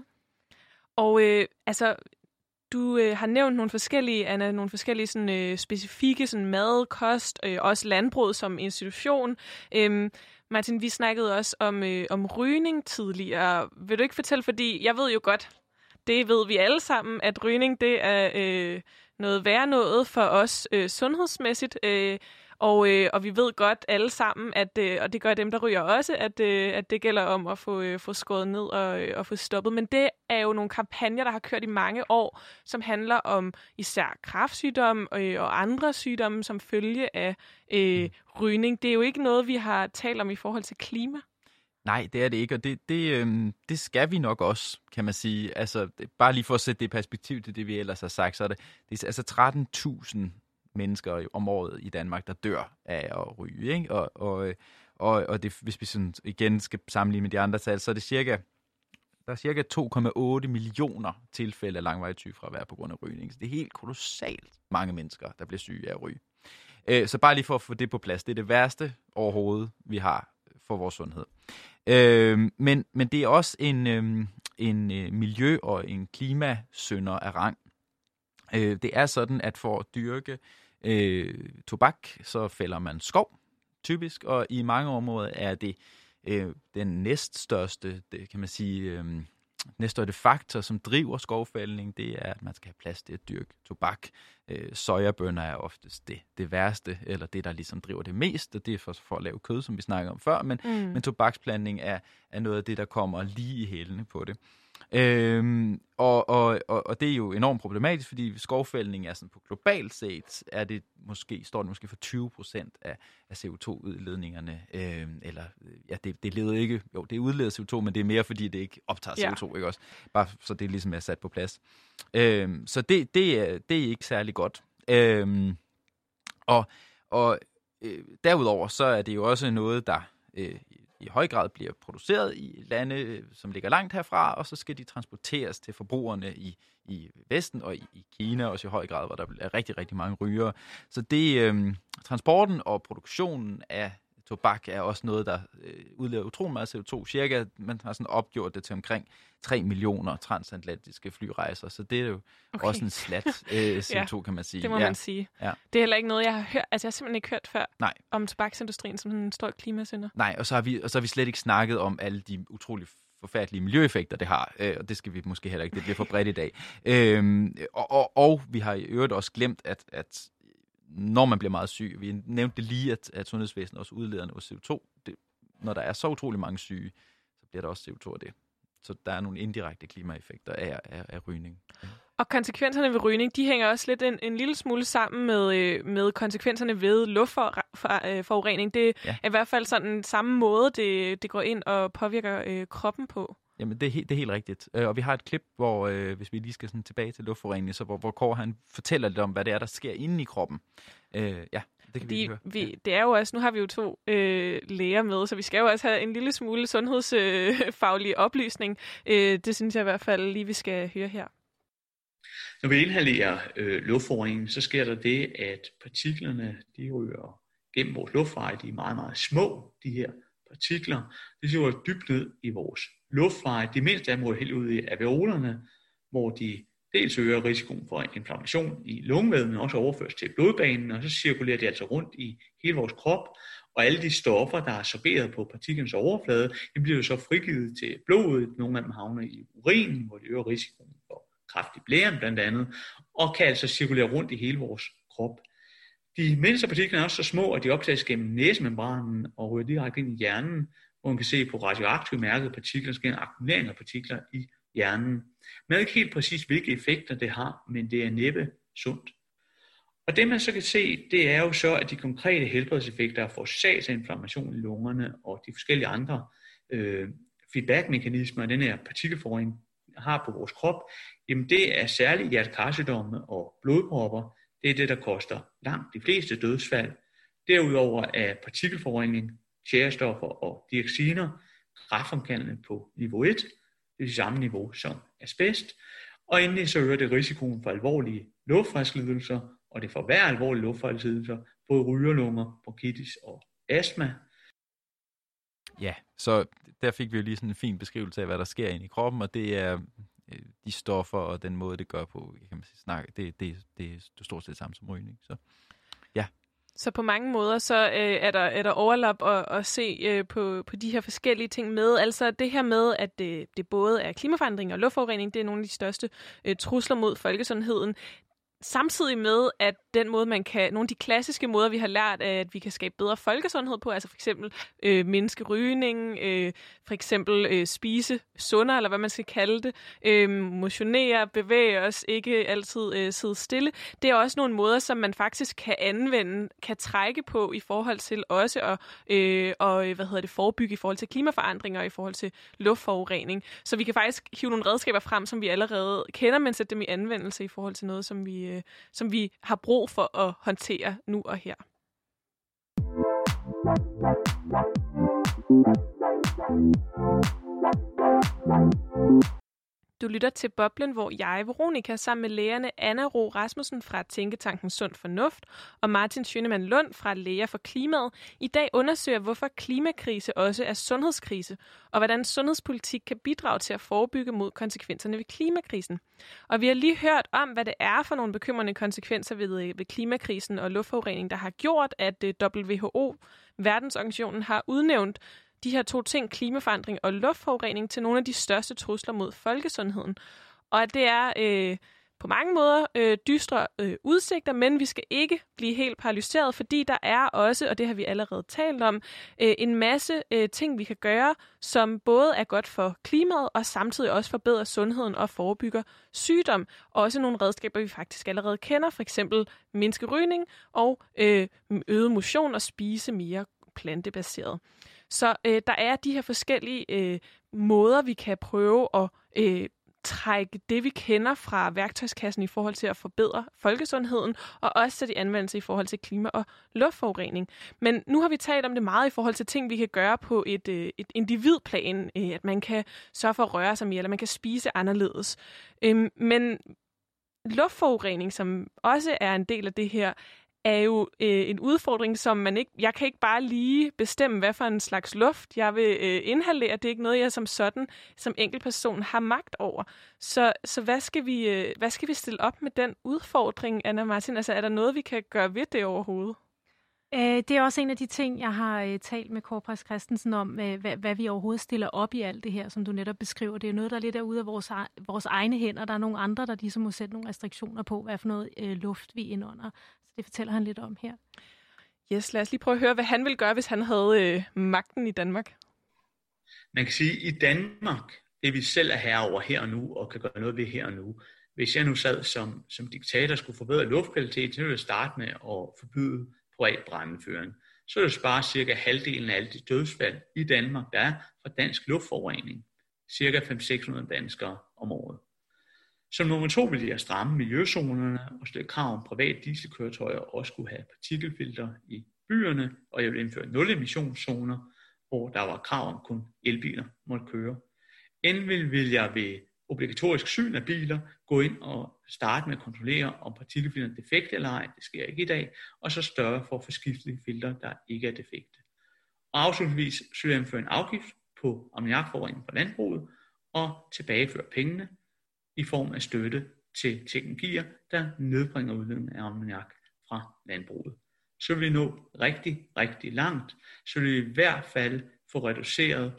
Og øh, altså, du øh, har nævnt nogle forskellige, Anna, nogle forskellige sådan, øh, specifikke sådan, mad, kost, øh, også landbrug som institution. Øhm, Martin, vi snakkede også om, øh, om rygning tidligere. Vil du ikke fortælle, fordi jeg ved jo godt, det ved vi alle sammen, at rygning det er øh, noget værre noget for os øh, sundhedsmæssigt. Øh, Og, øh, og vi ved godt alle sammen, at, øh, og det gør dem, der ryger også, at, øh, at det gælder om at få, øh, få skåret ned og, øh, og få stoppet. Men det er jo nogle kampagner, der har kørt i mange år, som handler om især kræftsygdomme øh, og andre sygdomme som følge af øh, rygning. Det er jo ikke noget, vi har talt om i forhold til klima. Nej, det er det ikke, og det, det, øh, det skal vi nok også, kan man sige. Altså, det, bare lige for at sætte det i perspektiv til det, vi ellers har sagt, så er det, det er altså tretten tusind mennesker om året i Danmark, der dør af at ryge, ikke? Og, og, og, og det, hvis vi sådan igen skal sammenligne med de andre tal, så er det cirka, der er cirka to komma otte millioner tilfælde af langvarig sygefravær på grund af rygning. Så det er helt kolossalt mange mennesker, der bliver syge af at ryge. Øh, så bare lige for at få det på plads, det er det værste overhovedet, vi har for vores sundhed. Øh, men, men det er også en, øh, en øh, miljø- og en klimasynder af rang. Øh, det er sådan, at for at dyrke Øh, tobak, så fælder man skov, typisk, og i mange områder er det øh, den næststørste, det, kan man sige, øh, næststørste faktor, som driver skovfældning, det er, at man skal have plads til at dyrke tobak. Øh, sojabønner er oftest det, det værste, eller det, der ligesom driver det mest, og det er for, for at lave kød, som vi snakkede om før, men, mm. men tobaksplantning er, er noget af det, der kommer lige i hælene på det. Øhm, og, og, og det er jo enormt problematisk, fordi skovfældning er sådan på globalt set, er det måske, står det måske for tyve procent af, af C O to-udledningerne, øhm, eller ja, det, det leder ikke, jo, det udleder C O to, men det er mere, fordi det ikke optager C O to, ja. Ikke også? Bare så det ligesom er sat på plads. Øhm, så det, det, er, det er ikke særlig godt. Øhm, og og øh, derudover, så er det jo også noget, der Øh, i høj grad bliver produceret i lande, som ligger langt herfra, og så skal de transporteres til forbrugerne i, i Vesten og i, i Kina, også i høj grad, hvor der er rigtig, rigtig mange rygere. Så det, øh, transporten og produktionen af tobak er også noget, der øh, udleder utrolig meget C O to. Cirka, man har sådan opgjort det til omkring tre millioner transatlantiske flyrejser, så det er jo okay. også en slat øh, C O to, ja, kan man sige. Det må ja. man sige. Ja. Det er heller ikke noget, jeg har hørt, altså jeg har simpelthen ikke hørt før Nej. om tobaksindustrien som en stor klimasynder. Nej, og så har vi, og så har vi slet ikke snakket om alle de utrolig forfærdelige miljøeffekter, det har, øh, og det skal vi måske heller ikke, det bliver for bredt i dag. Øhm, og, og, og vi har i øvrigt også glemt, at, at når man bliver meget syg, vi nævnte lige, at, at sundhedsvæsenet også udleder noget C O to. Det, når der er så utrolig mange syge, så bliver der også C O to af det. Så der er nogle indirekte klimaeffekter af, af, af rygning. Og konsekvenserne ved rygning, de hænger også lidt en, en lille smule sammen med, med konsekvenserne ved luftforurening. Det ja. er i hvert fald sådan den samme måde, det, det går ind og påvirker øh, kroppen på. Jamen, det er, helt, det er helt rigtigt. Og vi har et klip, hvor, øh, hvis vi lige skal sådan tilbage til luftforureningen, så hvor, hvor Kåre han fortæller lidt om, hvad det er, der sker inde i kroppen. Øh, ja. Det, kan vi vi, ja. det er jo også, nu har vi jo to øh, læger med, så vi skal jo også have en lille smule sundhedsfaglig øh, oplysning. Øh, det synes jeg i hvert fald lige, vi skal høre her. Når vi inhalerer øh, luftforureningen, så sker der det, at partiklerne, de ryger gennem vores luftveje. De er meget, meget små, de her partikler. De ryger dybt ned i vores luftveje. Det mindste af dem ryger helt ud i alveolerne, hvor de dels øger risikoen for inflammation i lungevævet, men også overføres til blodbanen, og så cirkulerer det altså rundt i hele vores krop, og alle de stoffer, der er absorberet på partiklernes overflade, de bliver jo så frigivet til blodet. Nogle af dem havner i urinen, hvor det øger risikoen for kræft i blæren blandt andet, og kan altså cirkulere rundt i hele vores krop. De mindste partikler er også så små, at de optages gennem næsemembranen og ryger direkte ind i hjernen, hvor man kan se på radioaktivt mærkede partikler, sker en akkumulering af partikler i hjernen. Man ved ikke helt præcis, hvilke effekter det har, men det er næppe sundt. Og det man så kan se, det er jo så, at de konkrete helbredseffekter forårsaget af inflammation i lungerne og de forskellige andre øh, feedbackmekanismer, den her partikelforurening har på vores krop, jamen det er særligt hjertekarsygdomme og blodpropper. Det er det, der koster langt de fleste dødsfald. Derudover er partikelforurening, tjærestoffer og dioxiner kræftfremkaldende på niveau et, det er det samme niveau som asbest, og endelig så øger det risikoen for alvorlige luftvejslidelser, og det forværrer alvorlige luftvejslidelser, både rygerlunger, bronkitis og astma. Ja, så der fik vi jo lige sådan en fin beskrivelse af, hvad der sker inde i kroppen, og det er de stoffer og den måde, det gør på, kan man sige, snakke, det, det, det er stort set samme som rygning, så ja. Så på mange måder, så øh, er, der, er der overlap at, at se øh, på, på de her forskellige ting med. Altså det her med, at det, det både er klimaforandring og luftforurening, det er nogle af de største øh, trusler mod folkesundheden. Samtidig med, at den måde, man kan, nogle af de klassiske måder, vi har lært, at vi kan skabe bedre folkesundhed på, altså for eksempel øh, mindske rygning, øh, for eksempel øh, spise sundere, eller hvad man skal kalde det, øh, motionere, bevæge os, ikke altid øh, sidde stille. Det er også nogle måder, som man faktisk kan anvende, kan trække på i forhold til også at øh, og, hvad hedder det, forebygge i forhold til klimaforandringer og i forhold til luftforurening. Så vi kan faktisk hive nogle redskaber frem, som vi allerede kender, men sætte dem i anvendelse i forhold til noget, som vi som vi har brug for at håndtere nu og her. Du lytter til Boblen, hvor jeg, Veronika, sammen med lægerne Anna Rø Rasmussen fra Tænketanken Sund Fornuft og Martin Schønemann-Lund fra Læger for Klimaet i dag undersøger, hvorfor klimakrise også er sundhedskrise, og hvordan sundhedspolitik kan bidrage til at forebygge mod konsekvenserne ved klimakrisen. Og vi har lige hørt om, hvad det er for nogle bekymrende konsekvenser ved, ved klimakrisen og luftforurening, der har gjort, at W H O, verdensorganisationen, har udnævnt de her to ting, klimaforandring og luftforurening, til nogle af de største trusler mod folkesundheden. Og at det er øh, på mange måder øh, dystre øh, udsigter, men vi skal ikke blive helt paralyseret, fordi der er også, og det har vi allerede talt om, øh, en masse øh, ting, vi kan gøre, som både er godt for klimaet og samtidig også forbedrer sundheden og forebygger sygdom. Også nogle redskaber, vi faktisk allerede kender, for eksempel mindske rygning og øh, øget motion og spise mere plantebaseret. Så øh, der er de her forskellige øh, måder, vi kan prøve at øh, trække det, vi kender fra værktøjskassen i forhold til at forbedre folkesundheden, og også sætte i anvendelse i forhold til klima- og luftforurening. Men nu har vi talt om det meget i forhold til ting, vi kan gøre på et, øh, et individplan, øh, at man kan sørge for at røre sig mere, eller man kan spise anderledes. Øh, men luftforurening, som også er en del af det her, er jo øh, en udfordring, som man ikke... Jeg kan ikke bare lige bestemme, hvad for en slags luft jeg vil øh, inhalere. Det er ikke noget, jeg som sådan, som enkeltperson, har magt over. Så, så hvad, skal vi, øh, hvad skal vi stille op med den udfordring, Anna Martin? Altså, er der noget, vi kan gøre ved det overhovedet? Det er også en af de ting, jeg har talt med Kåre Press-Kristensen om, hvad, hvad vi overhovedet stiller op i alt det her, som du netop beskriver. Det er noget, der er lidt derude af vores, vores egne hænder. Der er nogle andre, der ligesom må sætte nogle restriktioner på, hvad for noget øh, luft vi indånder. Så det fortæller han lidt om her. Yes, lad os lige prøve at høre, hvad han ville gøre, hvis han havde øh, magten i Danmark. Man kan sige, at i Danmark, det vi selv er herre over her og nu, og kan gøre noget ved her og nu. Hvis jeg nu sad som, som diktator skulle forbedre luftkvaliteten, så ville jeg starte med at forbyde privat brændeføring, så er det sparer cirka halvdelen af alle de dødsfald i Danmark, der er fra dansk luftforurening. Cirka fem til seks hundrede danskere om året. Som nummer to vil jeg stramme miljøzonerne og stille krav om private dieselkøretøjer også skulle have partikelfilter i byerne, og jeg vil indføre nul-emissionszoner, hvor der var krav om kun elbiler måtte køre. Endelig vil jeg ved obligatorisk syn af biler, gå ind og starte med at kontrollere, om partikelfilterne er defekte eller ej. Det sker ikke i dag. Og så større for forskiftelige filtre, der ikke er defekte. Og afslutningsvis skal jeg indføre en afgift på ammoniakforurening fra landbruget og tilbageføre pengene i form af støtte til teknologier, der nedbringer udledningen af ammoniak fra landbruget. Så vil vi nå rigtig, rigtig langt. Så vil vi i hvert fald få reduceret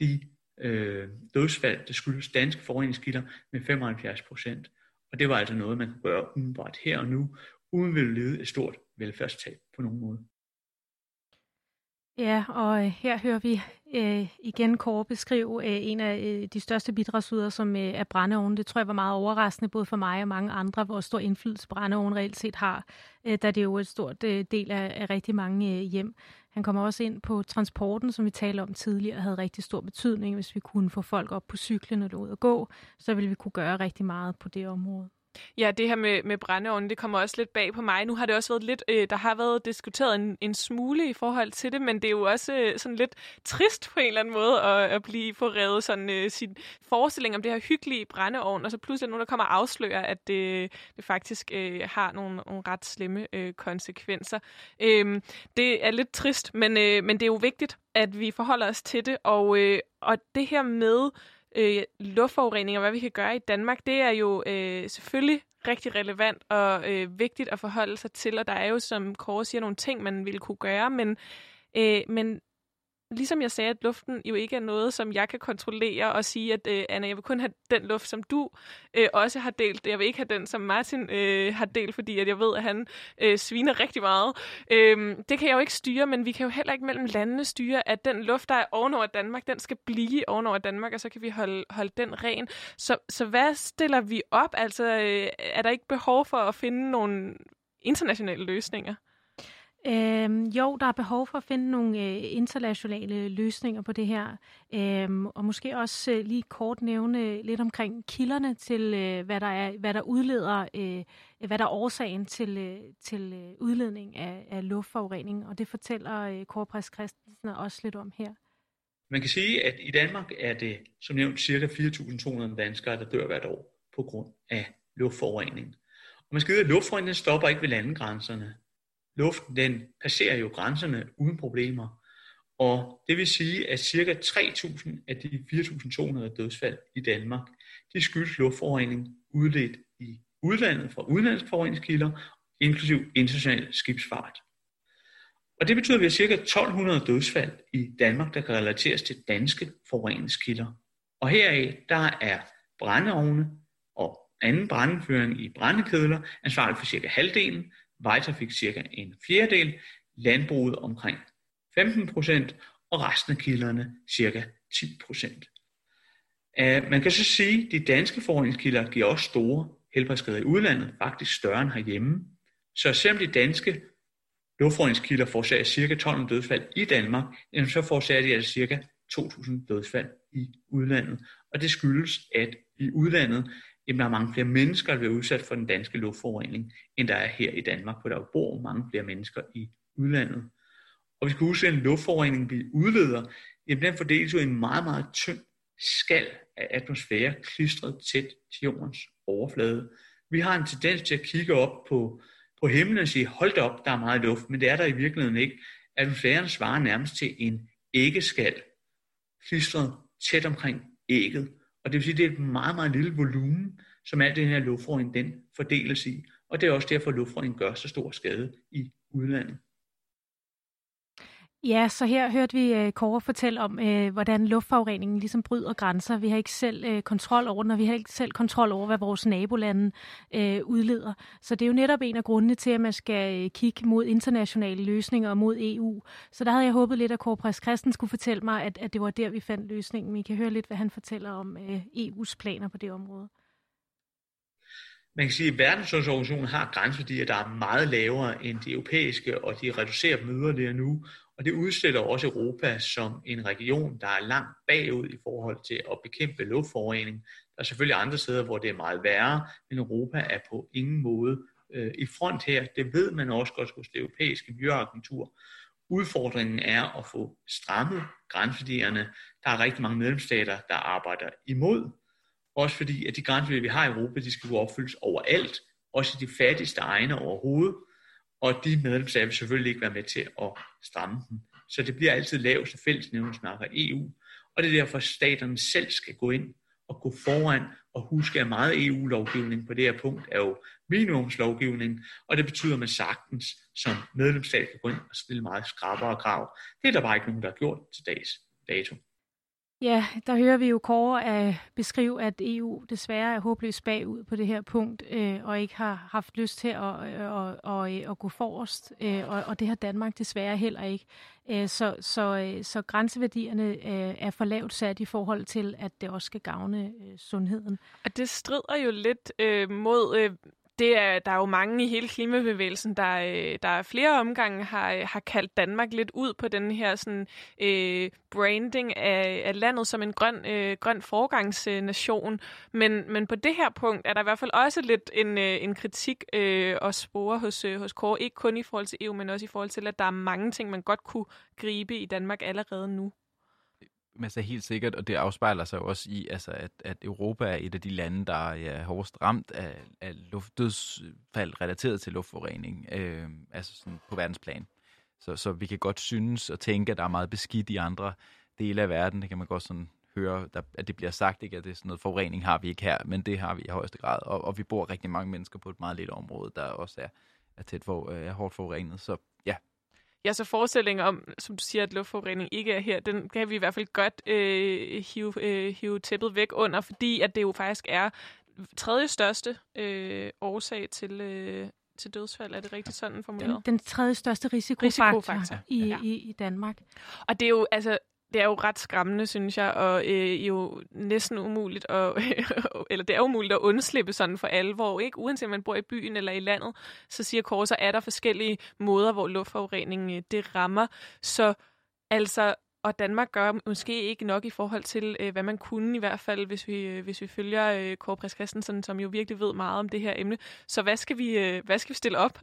de Øh, dødsfald, der skyldes danske forureningskilder med femoghalvfjerds procent. Og det var altså noget, man kunne gøre umiddelbart her og nu, uden at lide et stort velfærdstab på nogen måde. Ja, og her hører vi øh, igen Kåre beskrive øh, en af øh, de største bidragsyder, som øh, er brændeovnen. Det tror jeg var meget overraskende, både for mig og mange andre, hvor stor indflydelse brændeovnen reelt set har, øh, da det er jo et stort øh, del af, af rigtig mange øh, hjem. Han kommer også ind på transporten, som vi talte om tidligere, havde rigtig stor betydning. Hvis vi kunne få folk op på cyklen og ud og gå, så ville vi kunne gøre rigtig meget på det område. Ja, det her med, med brændeovnen, det kommer også lidt bag på mig. Nu har det også været lidt, øh, der har været diskuteret en, en smule i forhold til det, men det er jo også øh, sådan lidt trist på en eller anden måde at, at blive forrevet sådan øh, sin forestilling om det her hyggelige brændeovn, og så pludselig nogen, der kommer og afslører, at det, det faktisk øh, har nogle, nogle ret slemme øh, konsekvenser. Øh, det er lidt trist, men, øh, men det er jo vigtigt, at vi forholder os til det, og, øh, og det her med Øh, luftforurening og hvad vi kan gøre i Danmark, det er jo øh, selvfølgelig rigtig relevant og øh, vigtigt at forholde sig til, og der er jo, som Kåre siger, nogle ting, man ville kunne gøre, men, øh, men ligesom jeg sagde, at luften jo ikke er noget, som jeg kan kontrollere og sige, at øh, Anna, jeg vil kun have den luft, som du øh, også har delt. Jeg vil ikke have den, som Martin øh, har delt, fordi at jeg ved, at han øh, sviner rigtig meget. Øh, det kan jeg jo ikke styre, men vi kan jo heller ikke mellem landene styre, at den luft, der er ovenover Danmark, den skal blive ovenover Danmark, og så kan vi holde, holde den ren. Så, så hvad stiller vi op? Altså, øh, er der ikke behov for at finde nogle internationale løsninger? Øhm, jo, der er behov for at finde nogle øh, internationale løsninger på det her, øhm, og måske også øh, lige kort nævne lidt omkring kilderne til, øh, hvad der er, hvad der udleder, øh, hvad der er årsagen til, øh, til øh, udledning af, af luftforurening, og det fortæller øh, Kåre Press-Kristensen også lidt om her. Man kan sige, at i Danmark er det, som nævnt, cirka fire tusind to hundrede danskere, der dør hvert år på grund af luftforurening. Og man skal vide, at luftforureningen stopper ikke ved landegrænserne. Luften, den passerer jo grænserne uden problemer, og det vil sige, at ca. tre tusind af de fire tusind to hundrede dødsfald i Danmark, de skyldes luftforurening udledt i udlandet fra udenlandske forureningskilder, inklusiv international skibsfart. Og det betyder, at vi har ca. tolv hundrede dødsfald i Danmark, der kan relateres til danske forureningskilder. Og heraf, der er brændeovne og anden brændeføring i brændekedler ansvarlig for ca. halvdelen, vejtrafik cirka en fjerdedel, landbruget omkring femten procent, og resten af kilderne cirka ti procent. Uh, man kan så sige, at de danske forureningskilder giver også store helbredsskader i udlandet, faktisk større end herhjemme. Så selvom de danske luftforureningskilder forårsager cirka tolv hundrede dødsfald i Danmark, så forårsager de altså cirka to tusind dødsfald i udlandet. Og det skyldes, at i udlandet, jamen, der er mange flere mennesker, der bliver udsat for den danske luftforurening, end der er her i Danmark, hvor der jo bor mange flere mennesker i udlandet. Og vi skal huske, at en luftforurening, vi udleder, jamen, den fordeles jo i en meget, meget tynd skal af atmosfære, klistret tæt til jordens overflade. Vi har en tendens til at kigge op på på himlen og sige, hold da op, der er meget luft, men det er der i virkeligheden ikke. Atmosfæren svarer nærmest til en æggeskal, klistret tæt omkring ægget. Og det vil sige, at det er et meget, meget lille volumen, som al den her luftforurening den fordeles i. Og det er også derfor, at luftforurening gør så stor skade i udlandet. Ja, så her hørte vi Kåre fortælle om, hvordan luftforureningen ligesom bryder grænser. Vi har ikke selv kontrol over den, og vi har ikke selv kontrol over, hvad vores nabolande udleder. Så det er jo netop en af grundene til, at man skal kigge mod internationale løsninger og mod E U. Så der havde jeg håbet lidt, at Kåre Press-Kristensen skulle fortælle mig, at, at det var der, vi fandt løsningen. Vi kan høre lidt, hvad han fortæller om E U's planer på det område. Man kan sige, at Verdenssundhedsorganisationen har grænseværdier, der er meget lavere end de europæiske, og de reducerer dem yderligere nu. Og det udstiller også Europa som en region, der er langt bagud i forhold til at bekæmpe luftforurening. Der er selvfølgelig andre steder, hvor det er meget værre, men Europa er på ingen måde øh, i front her. Det ved man også godt hos det europæiske miljøagentur. Udfordringen er at få strammet grænseværdierne. Der er rigtig mange medlemsstater, der arbejder imod. Også fordi, at de grænseværdier, vi har i Europa, de skal kunne opfyldes overalt. Også i de fattigste egne overhovedet. Og de medlemsstater vil selvfølgelig ikke være med til at stramme dem. Så det bliver altid laveste fællesnævnsmarker i E U. Og det er derfor, at staterne selv skal gå ind og gå foran og huske, at meget E U-lovgivning på det her punkt er jo minimumslovgivning. Og det betyder, at man sagtens som medlemsstat kan gå ind og stille meget skrappere krav. Det er der bare ikke nogen, der har gjort til dags dato. Ja, der hører vi jo Kåre uh, beskrive, at E U desværre er håbløst bagud på det her punkt, uh, og ikke har haft lyst til at, at, at, at gå forrest, uh, og, og det har Danmark desværre heller ikke. Uh, så, så, uh, så grænseværdierne uh, er for lavt sat i forhold til, at det også skal gavne uh, sundheden. Og det strider jo lidt uh, mod... Uh Det er, der er jo mange i hele klimabevægelsen, der, der er flere omgange har, har kaldt Danmark lidt ud på den her sådan, øh, branding af, af landet som en grøn, øh, grøn forgangsnation. Men, men på det her punkt er der i hvert fald også lidt en, øh, en kritik øh, at spore hos, øh, hos Kåre. Ikke kun i forhold til E U, men også i forhold til, at der er mange ting, man godt kunne gribe i Danmark allerede nu. Men så helt sikkert, og det afspejler sig også i, altså, at, at Europa er et af de lande, der er ja, hårdest ramt af, af luftdødsfald relateret til luftforurening, øh, altså sådan på verdensplan. Så, så vi kan godt synes og tænke, at der er meget beskidt i andre dele af verden. Det kan man godt sådan høre, der, at det bliver sagt, ikke, at det er sådan noget forurening har vi ikke her, men det har vi i højeste grad. Og, og vi bor rigtig mange mennesker på et meget lille område, der også er, er tæt for, er hårdt forurenet, så ja. Ja, så forestillingen om, som du siger, at luftforurening ikke er her, den kan vi i hvert fald godt øh, hive, øh, hive tæppet væk under, fordi at det jo faktisk er tredje største øh, årsag til, øh, til dødsfald. Er det rigtigt sådan formuleret? Den, den tredje største risikofaktor, risikofaktor. I, ja. i, i Danmark. Og det er jo altså... Det er jo ret skræmmende, synes jeg, og øh, jo næsten umuligt at, eller det er umuligt at undslippe sådan for alvor, ikke? Uanset om man bor i byen eller i landet, så siger Kåre, så er der forskellige måder, hvor luftforureningen det rammer. Så altså, og Danmark gør måske ikke nok i forhold til, øh, hvad man kunne i hvert fald, hvis vi, hvis vi følger øh, Kåre Press-Kristensen, som jo virkelig ved meget om det her emne. Så hvad skal vi, øh, hvad skal vi stille op?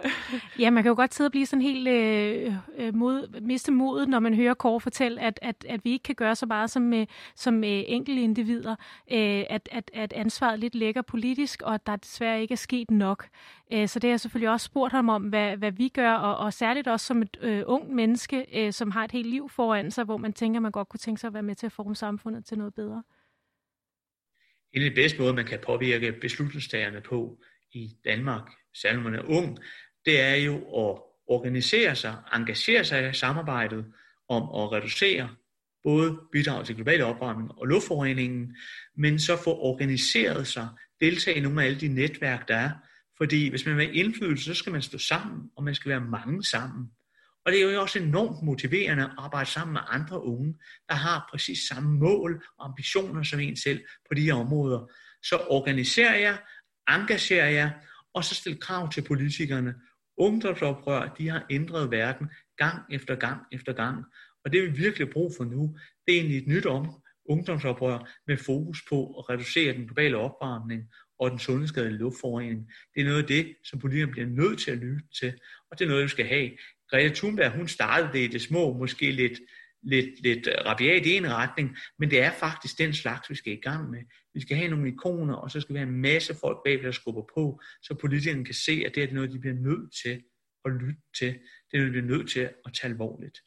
Ja, man kan jo godt sidde og blive sådan helt øh, mod, miste modet, når man hører Kåre fortælle, at, at, at vi ikke kan gøre så meget som, øh, som øh, enkelte individer, øh, at, at, at ansvaret lidt ligger politisk, og at der desværre ikke er sket nok. Øh, så det har jeg selvfølgelig også spurgt ham om, hvad, hvad vi gør, og, og særligt også som et øh, ungt menneske, øh, som har et helt liv foran sig, hvor man tænker, man godt kunne tænke sig at være med til at forme samfundet til noget bedre? En af de bedste måder, man kan påvirke beslutningstagerne på i Danmark, særlig når man er ung, det er jo at organisere sig, engagere sig i samarbejdet om at reducere både bidrag til global opvarmning og luftforureningen, men så få organiseret sig, deltage i nogle af alle de netværk, der er. Fordi hvis man vil have indflydelse, så skal man stå sammen, og man skal være mange sammen. Og det er jo også enormt motiverende at arbejde sammen med andre unge, der har præcis samme mål og ambitioner som en selv på de her områder. Så organiserer jeg, engagerer jeg, og så stiller krav til politikerne. Ungdomsoprør, de har ændret verden gang efter gang efter gang. Og det vi virkelig brug for nu, det er egentlig et nyt om, ungdomsoprør med fokus på at reducere den globale opvarmning og den sundhedsskadelige luftforurening. Det er noget af det, som politikerne bliver nødt til at lytte til, og det er noget, vi skal have. Greta Thunberg, hun startede det i det små, måske lidt lidt, lidt rabiat i en retning, men det er faktisk den slags, vi skal i gang med. Vi skal have nogle ikoner, og så skal vi have en masse folk bagved, der skubber på, så politikerne kan se, at det er noget, de bliver nødt til at lytte til. Det er noget, de bliver nødt til at tage alvorligt.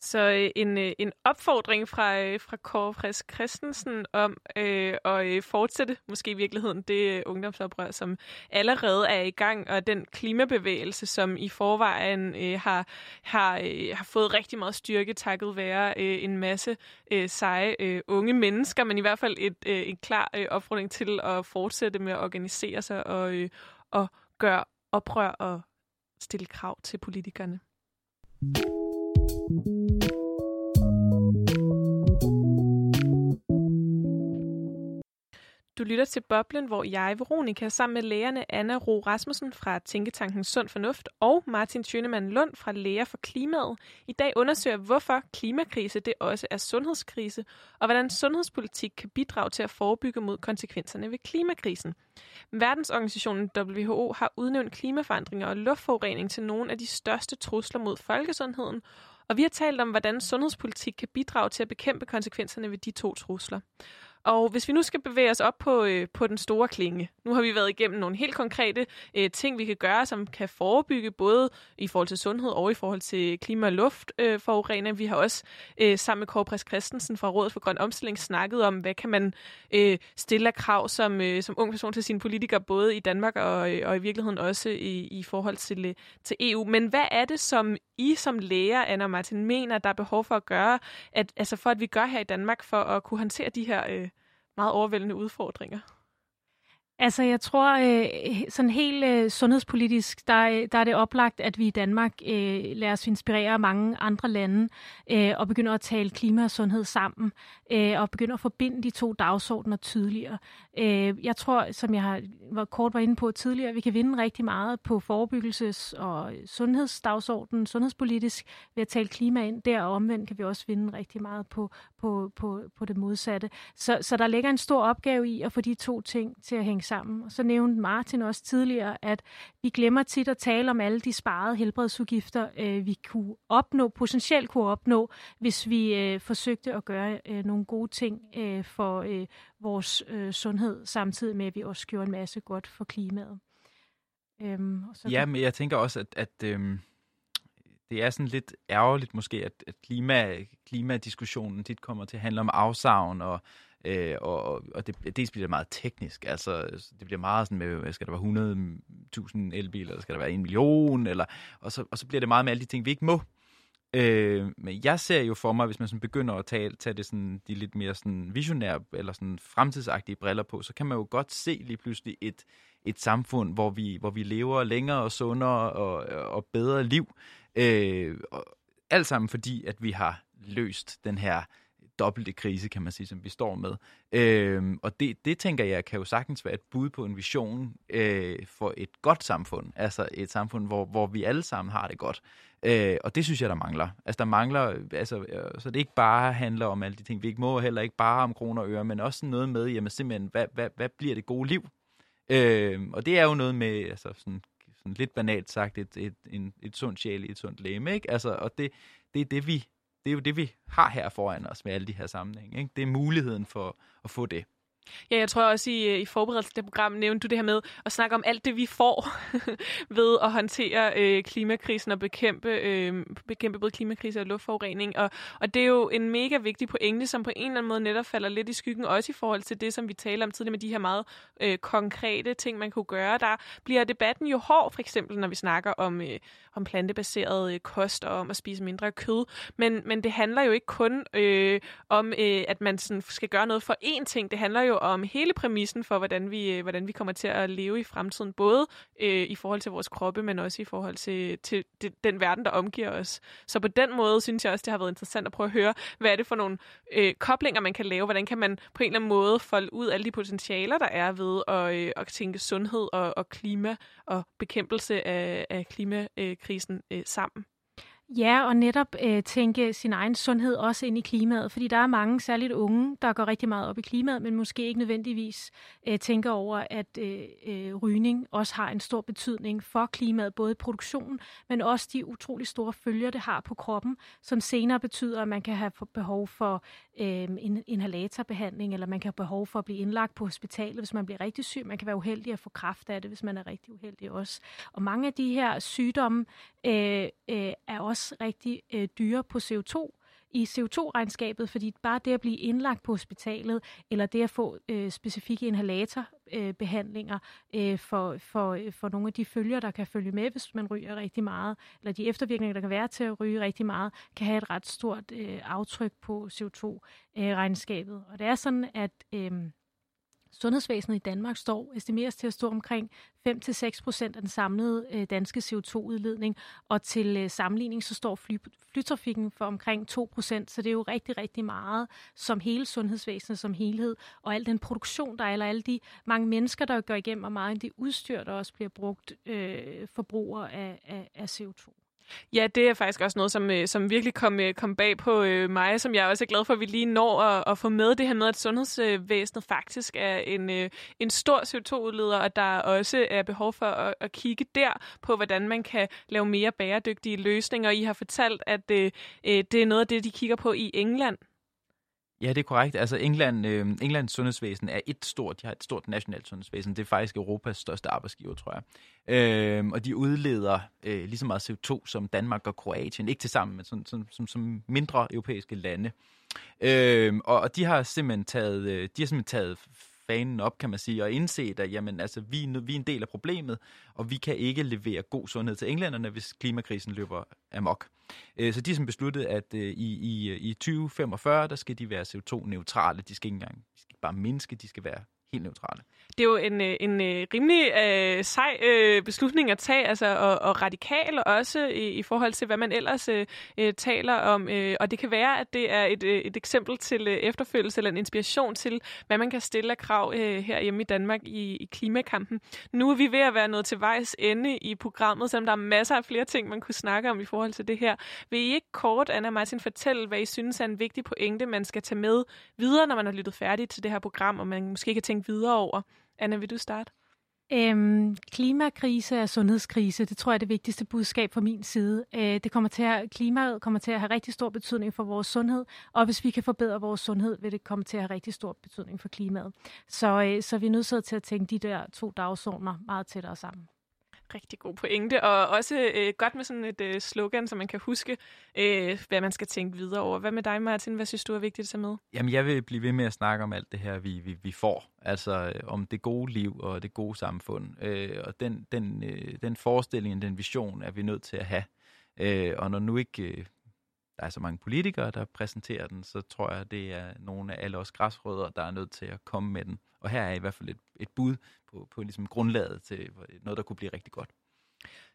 Så en, en opfordring fra, fra Kåre Press-Kristensen om øh, at fortsætte måske i virkeligheden det ungdomsoprør, som allerede er i gang, og den klimabevægelse, som i forvejen øh, har, har, øh, har fået rigtig meget styrke takket være øh, en masse øh, seje øh, unge mennesker, men i hvert fald et, øh, en klar øh, opfordring til at fortsætte med at organisere sig og, øh, og gøre oprør og stille krav til politikerne. Du lytter til Boblen, hvor jeg, Veronika, sammen med lægerne Anna Rø Rasmussen fra Tænketanken Sund Fornuft og Martin Schønemann-Lund fra Læger for Klimaet i dag undersøger, hvorfor klimakrise det også er sundhedskrise, og hvordan sundhedspolitik kan bidrage til at forebygge mod konsekvenserne ved klimakrisen. Verdensorganisationen W H O har udnævnt klimaforandringer og luftforurening til nogle af de største trusler mod folkesundheden, og vi har talt om, hvordan sundhedspolitik kan bidrage til at bekæmpe konsekvenserne ved de to trusler. Og hvis vi nu skal bevæge os op på, øh, på den store klinge, nu har vi været igennem nogle helt konkrete øh, ting, vi kan gøre, som kan forebygge både i forhold til sundhed og i forhold til klima- og luftforurening. Øh, vi har også øh, sammen med Kåre Press-Kristensen fra Rådet for Grøn Omstilling snakket om, hvad kan man øh, stille af krav som, øh, som ung person til sine politikere, både i Danmark og, øh, og i virkeligheden også i, i forhold til, øh, til E U. Men hvad er det, som I som læger, Anna og Martin, mener, der er behov for at gøre, at, altså for at vi gør her i Danmark for at kunne håndtere de her øh, meget overvældende udfordringer? Altså, jeg tror, sådan helt sundhedspolitisk, der, der er det oplagt, at vi i Danmark øh, lader os inspirere af mange andre lande øh, og begynder at tale klima og sundhed sammen øh, og begynder at forbinde de to dagsordener tydeligere. Øh, jeg tror, som jeg har kort var inde på tidligere, vi kan vinde rigtig meget på forebyggelses- og sundhedsdagsordenen, sundhedspolitisk, ved at tale klima ind. Der og omvendt kan vi også vinde rigtig meget på, på, på, på det modsatte. Så, så der ligger en stor opgave i at få de to ting til at hænge sammen. Og så nævnte Martin også tidligere, at vi glemmer tit at tale om alle de sparede helbredsudgifter, øh, vi kunne opnå, potentielt kunne opnå, hvis vi øh, forsøgte at gøre øh, nogle gode ting øh, for øh, vores øh, sundhed, samtidig med, at vi også gjorde en masse godt for klimaet. Øhm, og så ja, kan... men jeg tænker også, at, at øhm, det er sådan lidt ærgerligt måske, at, at klima, klimadiskussionen tit kommer til at handle om afsavn og Øh, og, og det dels bliver det meget teknisk, altså det bliver meget sådan med, skal der være hundrede tusind elbiler, eller skal der være en million, eller, og, så, og så bliver det meget med alle de ting, vi ikke må. Øh, men jeg ser jo for mig, hvis man sådan begynder at tale, tage det sådan, de lidt mere sådan visionære, eller sådan fremtidsagtige briller på, så kan man jo godt se lige pludselig et, et samfund, hvor vi, hvor vi lever længere og sundere og, og bedre liv. Øh, og alt sammen fordi, at vi har løst den her dobbelte krise, kan man sige, som vi står med. Øhm, og det, det, tænker jeg, kan jo sagtens være et bud på en vision øh, for et godt samfund. Altså et samfund, hvor, hvor vi alle sammen har det godt. Øh, og det synes jeg, der mangler. Altså der mangler, altså, så det ikke bare handler om alle de ting, vi ikke må, heller ikke bare om kroner og øre, men også noget med, jamen simpelthen, hvad, hvad, hvad bliver det gode liv? Øh, og det er jo noget med, altså sådan, sådan lidt banalt sagt, et, et, et, et sundt sjæl i et sundt legeme, ikke? Altså, og det, det er det, vi Det er jo det, vi har her foran os med alle de her sammenhænge, ikke? Det er muligheden for at få det. Ja, jeg tror også, i, i forberedelsen af programmet nævnte du det her med at snakke om alt det, vi får ved at håndtere øh, klimakrisen og bekæmpe, øh, bekæmpe både klimakrise og luftforurening. Og, og det er jo en mega vigtig pointe, som på en eller anden måde netop falder lidt i skyggen, også i forhold til det, som vi taler om tidligere med de her meget øh, konkrete ting, man kunne gøre. Der bliver debatten jo hård, for eksempel når vi snakker om, øh, om plantebaseret øh, kost og om at spise mindre kød. Men, men det handler jo ikke kun øh, om, øh, at man sådan skal gøre noget for én ting. Det handler jo om hele præmissen for, hvordan vi, hvordan vi kommer til at leve i fremtiden, både øh, i forhold til vores kroppe, men også i forhold til, til det, den verden, der omgiver os. Så på den måde synes jeg også, det har været interessant at prøve at høre, hvad er det for nogle øh, koblinger, man kan lave? Hvordan kan man på en eller anden måde folde ud alle de potentialer, der er ved at, øh, at tænke sundhed og, og klima og bekæmpelse af, af klimakrisen øh, sammen? Ja, og netop øh, tænke sin egen sundhed også ind i klimaet, fordi der er mange, særligt unge, der går rigtig meget op i klimaet, men måske ikke nødvendigvis øh, tænker over, at øh, øh, rygning også har en stor betydning for klimaet, både i produktionen, men også de utrolig store følger, det har på kroppen, som senere betyder, at man kan have behov for øh, en inhalatorbehandling, eller man kan have behov for at blive indlagt på hospitalet, hvis man bliver rigtig syg. Man kan være uheldig at få kræft af det, hvis man er rigtig uheldig også. Og mange af de her sygdomme øh, øh, er også rigtig øh, dyre på C O to i C O to-regnskabet, fordi bare det at blive indlagt på hospitalet, eller det at få øh, specifikke inhalatorbehandlinger øh, øh, for, for, øh, for nogle af de følger, der kan følge med, hvis man ryger rigtig meget, eller de eftervirkninger, der kan være til at ryge rigtig meget, kan have et ret stort øh, aftryk på C O to-regnskabet. Og det er sådan, at øh, sundhedsvæsenet i Danmark står, estimeres til at stå omkring fem til seks procent af den samlede øh, danske C O to-udledning, og til øh, sammenligning så står fly, flytrafikken for omkring to procent, så det er jo rigtig, rigtig meget som hele sundhedsvæsenet som helhed, og al den produktion, der er, eller alle de mange mennesker, der går igennem, og meget af det udstyr, der også bliver brugt øh, forbruger af, af, af C O to. Ja, det er faktisk også noget, som, som virkelig kom, kom bag på mig, som jeg også er glad for, at vi lige når at, at få med det her med, at sundhedsvæsenet faktisk er en, en stor C O to-udleder, og der også er behov for at, at kigge der på, hvordan man kan lave mere bæredygtige løsninger. I har fortalt, at det, det er noget af det, de kigger på i England. Ja, det er korrekt. Altså England, øh, Englands sundhedsvæsen er et stort, de har et stort nationalt sundhedsvæsen. Det er faktisk Europas største arbejdsgiver, tror jeg. Øh, og de udleder øh, lige så meget C O to som Danmark og Kroatien. Ikke tilsammen, men som, som, som, som mindre europæiske lande. Øh, og, og de har simpelthen taget, de har simpelthen taget fanen op, kan man sige, og indset, at jamen, altså, vi, vi er en del af problemet, og vi kan ikke levere god sundhed til englænderne, hvis klimakrisen løber amok. Så de har besluttet, at i, i, i tyve femogfyrre, der skal de være C O to-neutrale. De skal ikke engang de skal bare mindske, de skal være helt neutrale. Det er jo en, en rimelig øh, sej øh, beslutning at tage, altså, og, og radikal også i, i forhold til, hvad man ellers øh, taler om. Øh, og det kan være, at det er et, et eksempel til efterfølgelse eller en inspiration til, hvad man kan stille af krav øh, herhjemme i Danmark i, i klimakampen. Nu er vi ved at være nået til vejs ende i programmet, selvom der er masser af flere ting, man kunne snakke om i forhold til det her. Vil I ikke kort, Anna og Martin, fortælle, hvad I synes er en vigtig pointe, man skal tage med videre, når man har lyttet færdigt til det her program, og man måske kan tænke videre over? Anna, vil du starte? Øhm, klimakrise er sundhedskrise. Det tror jeg er det vigtigste budskab fra min side. Øh, det kommer til at, klimaet kommer til at have rigtig stor betydning for vores sundhed, og hvis vi kan forbedre vores sundhed, vil det komme til at have rigtig stor betydning for klimaet. Så, øh, så vi er nødt til at tænke de der to dagsordener meget tættere sammen. Rigtig god pointe, og også øh, godt med sådan et øh, slogan, så man kan huske, øh, hvad man skal tænke videre over. Hvad med dig, Martin? Hvad synes du er vigtigt at tage med? Jamen, jeg vil blive ved med at snakke om alt det her, vi, vi, vi får. Altså øh, om det gode liv og det gode samfund. Øh, og den, den, øh, den forestilling, den vision, er vi nødt til at have. Øh, og når nu ikke øh, der er så mange politikere, der præsenterer den, så tror jeg, det er nogle af alle os græsrødder, der er nødt til at komme med den. Og her er i hvert fald et, et bud på, på ligesom grundlaget til noget, der kunne blive rigtig godt.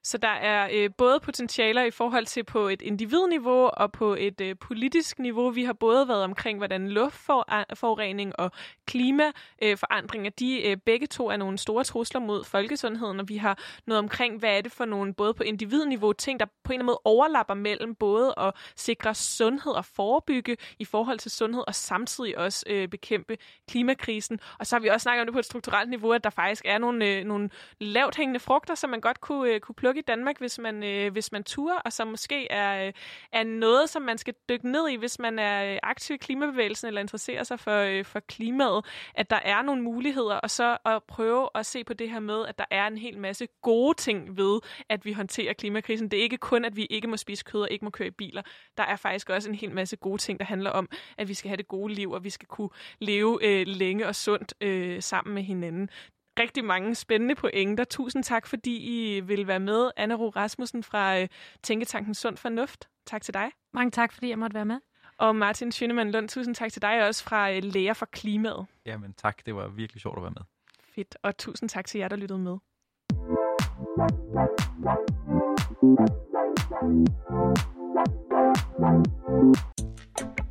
Så der er øh, både potentialer i forhold til på et individniveau og på et øh, politisk niveau. Vi har både været omkring, hvordan luftforurening og klimaforandringer, de øh, begge to er nogle store trusler mod folkesundheden, og vi har noget omkring, hvad er det for nogle, både på individniveau, ting, der på en eller anden måde overlapper mellem både at sikre sundhed og forebygge i forhold til sundhed, og samtidig også øh, bekæmpe klimakrisen. Og så har vi også snakket om det på et strukturelt niveau, at der faktisk er nogle, øh, nogle lavt hængende frugter, som man godt kunne, øh, kunne plukke i Danmark, hvis man, øh, hvis man turer, og som måske er, øh, er noget, som man skal dykke ned i, hvis man er aktiv i klimabevægelsen eller interesserer sig for, øh, for klimaet, at der er nogle muligheder, og så at prøve at se på det her med, at der er en hel masse gode ting ved, at vi håndterer klimakrisen. Det er ikke kun, at vi ikke må spise kød og ikke må køre i biler. Der er faktisk også en hel masse gode ting, der handler om, at vi skal have det gode liv, og vi skal kunne leve øh, længe og sundt øh, sammen med hinanden. Rigtig mange spændende pointer. Tusind tak, fordi I vil være med. Anna Rø Rasmussen fra Tænketanken Sund Fornuft. Tak til dig. Mange tak, fordi jeg måtte være med. Og Martin Schønemann-Lund, tusind tak til dig også fra Læger for Klimaet. Jamen tak, det var virkelig sjovt at være med. Fedt, og tusind tak til jer, der lyttede med.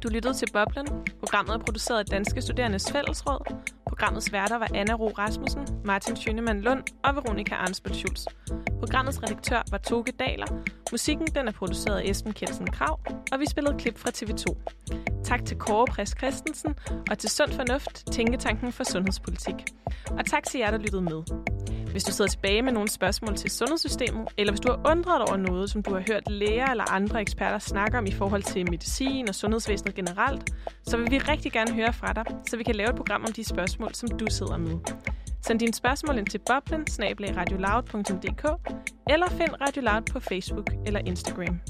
Du lyttede til Boblen. Programmet er produceret af Danske Studerendes Fællesråd. Programmets værter var Anna Rø Rasmussen, Martin Schønemann-Lund og Veronika. Programmets redaktør var Toke Daler. Musikken den er produceret af Esben Kelsen Krav, og vi spillede klip fra T V to. Tak til Kåre Press-Kristensen og til Sund Fornuft, Tænketanken for Sundhedspolitik. Og tak til jer, der lyttede med. Hvis du sidder tilbage med nogle spørgsmål til sundhedssystemet, eller hvis du har undret over noget, som du har hørt læger eller andre eksperter snakke om i forhold til medicin og sundhedsvæsenet generelt, så vil vi rigtig gerne høre fra dig, så vi kan lave et program om de spørgsmål, som du sidder med. Send dine spørgsmål ind til boblen bindestreg radio loud punktum d k eller find Radio Loud på Facebook eller Instagram.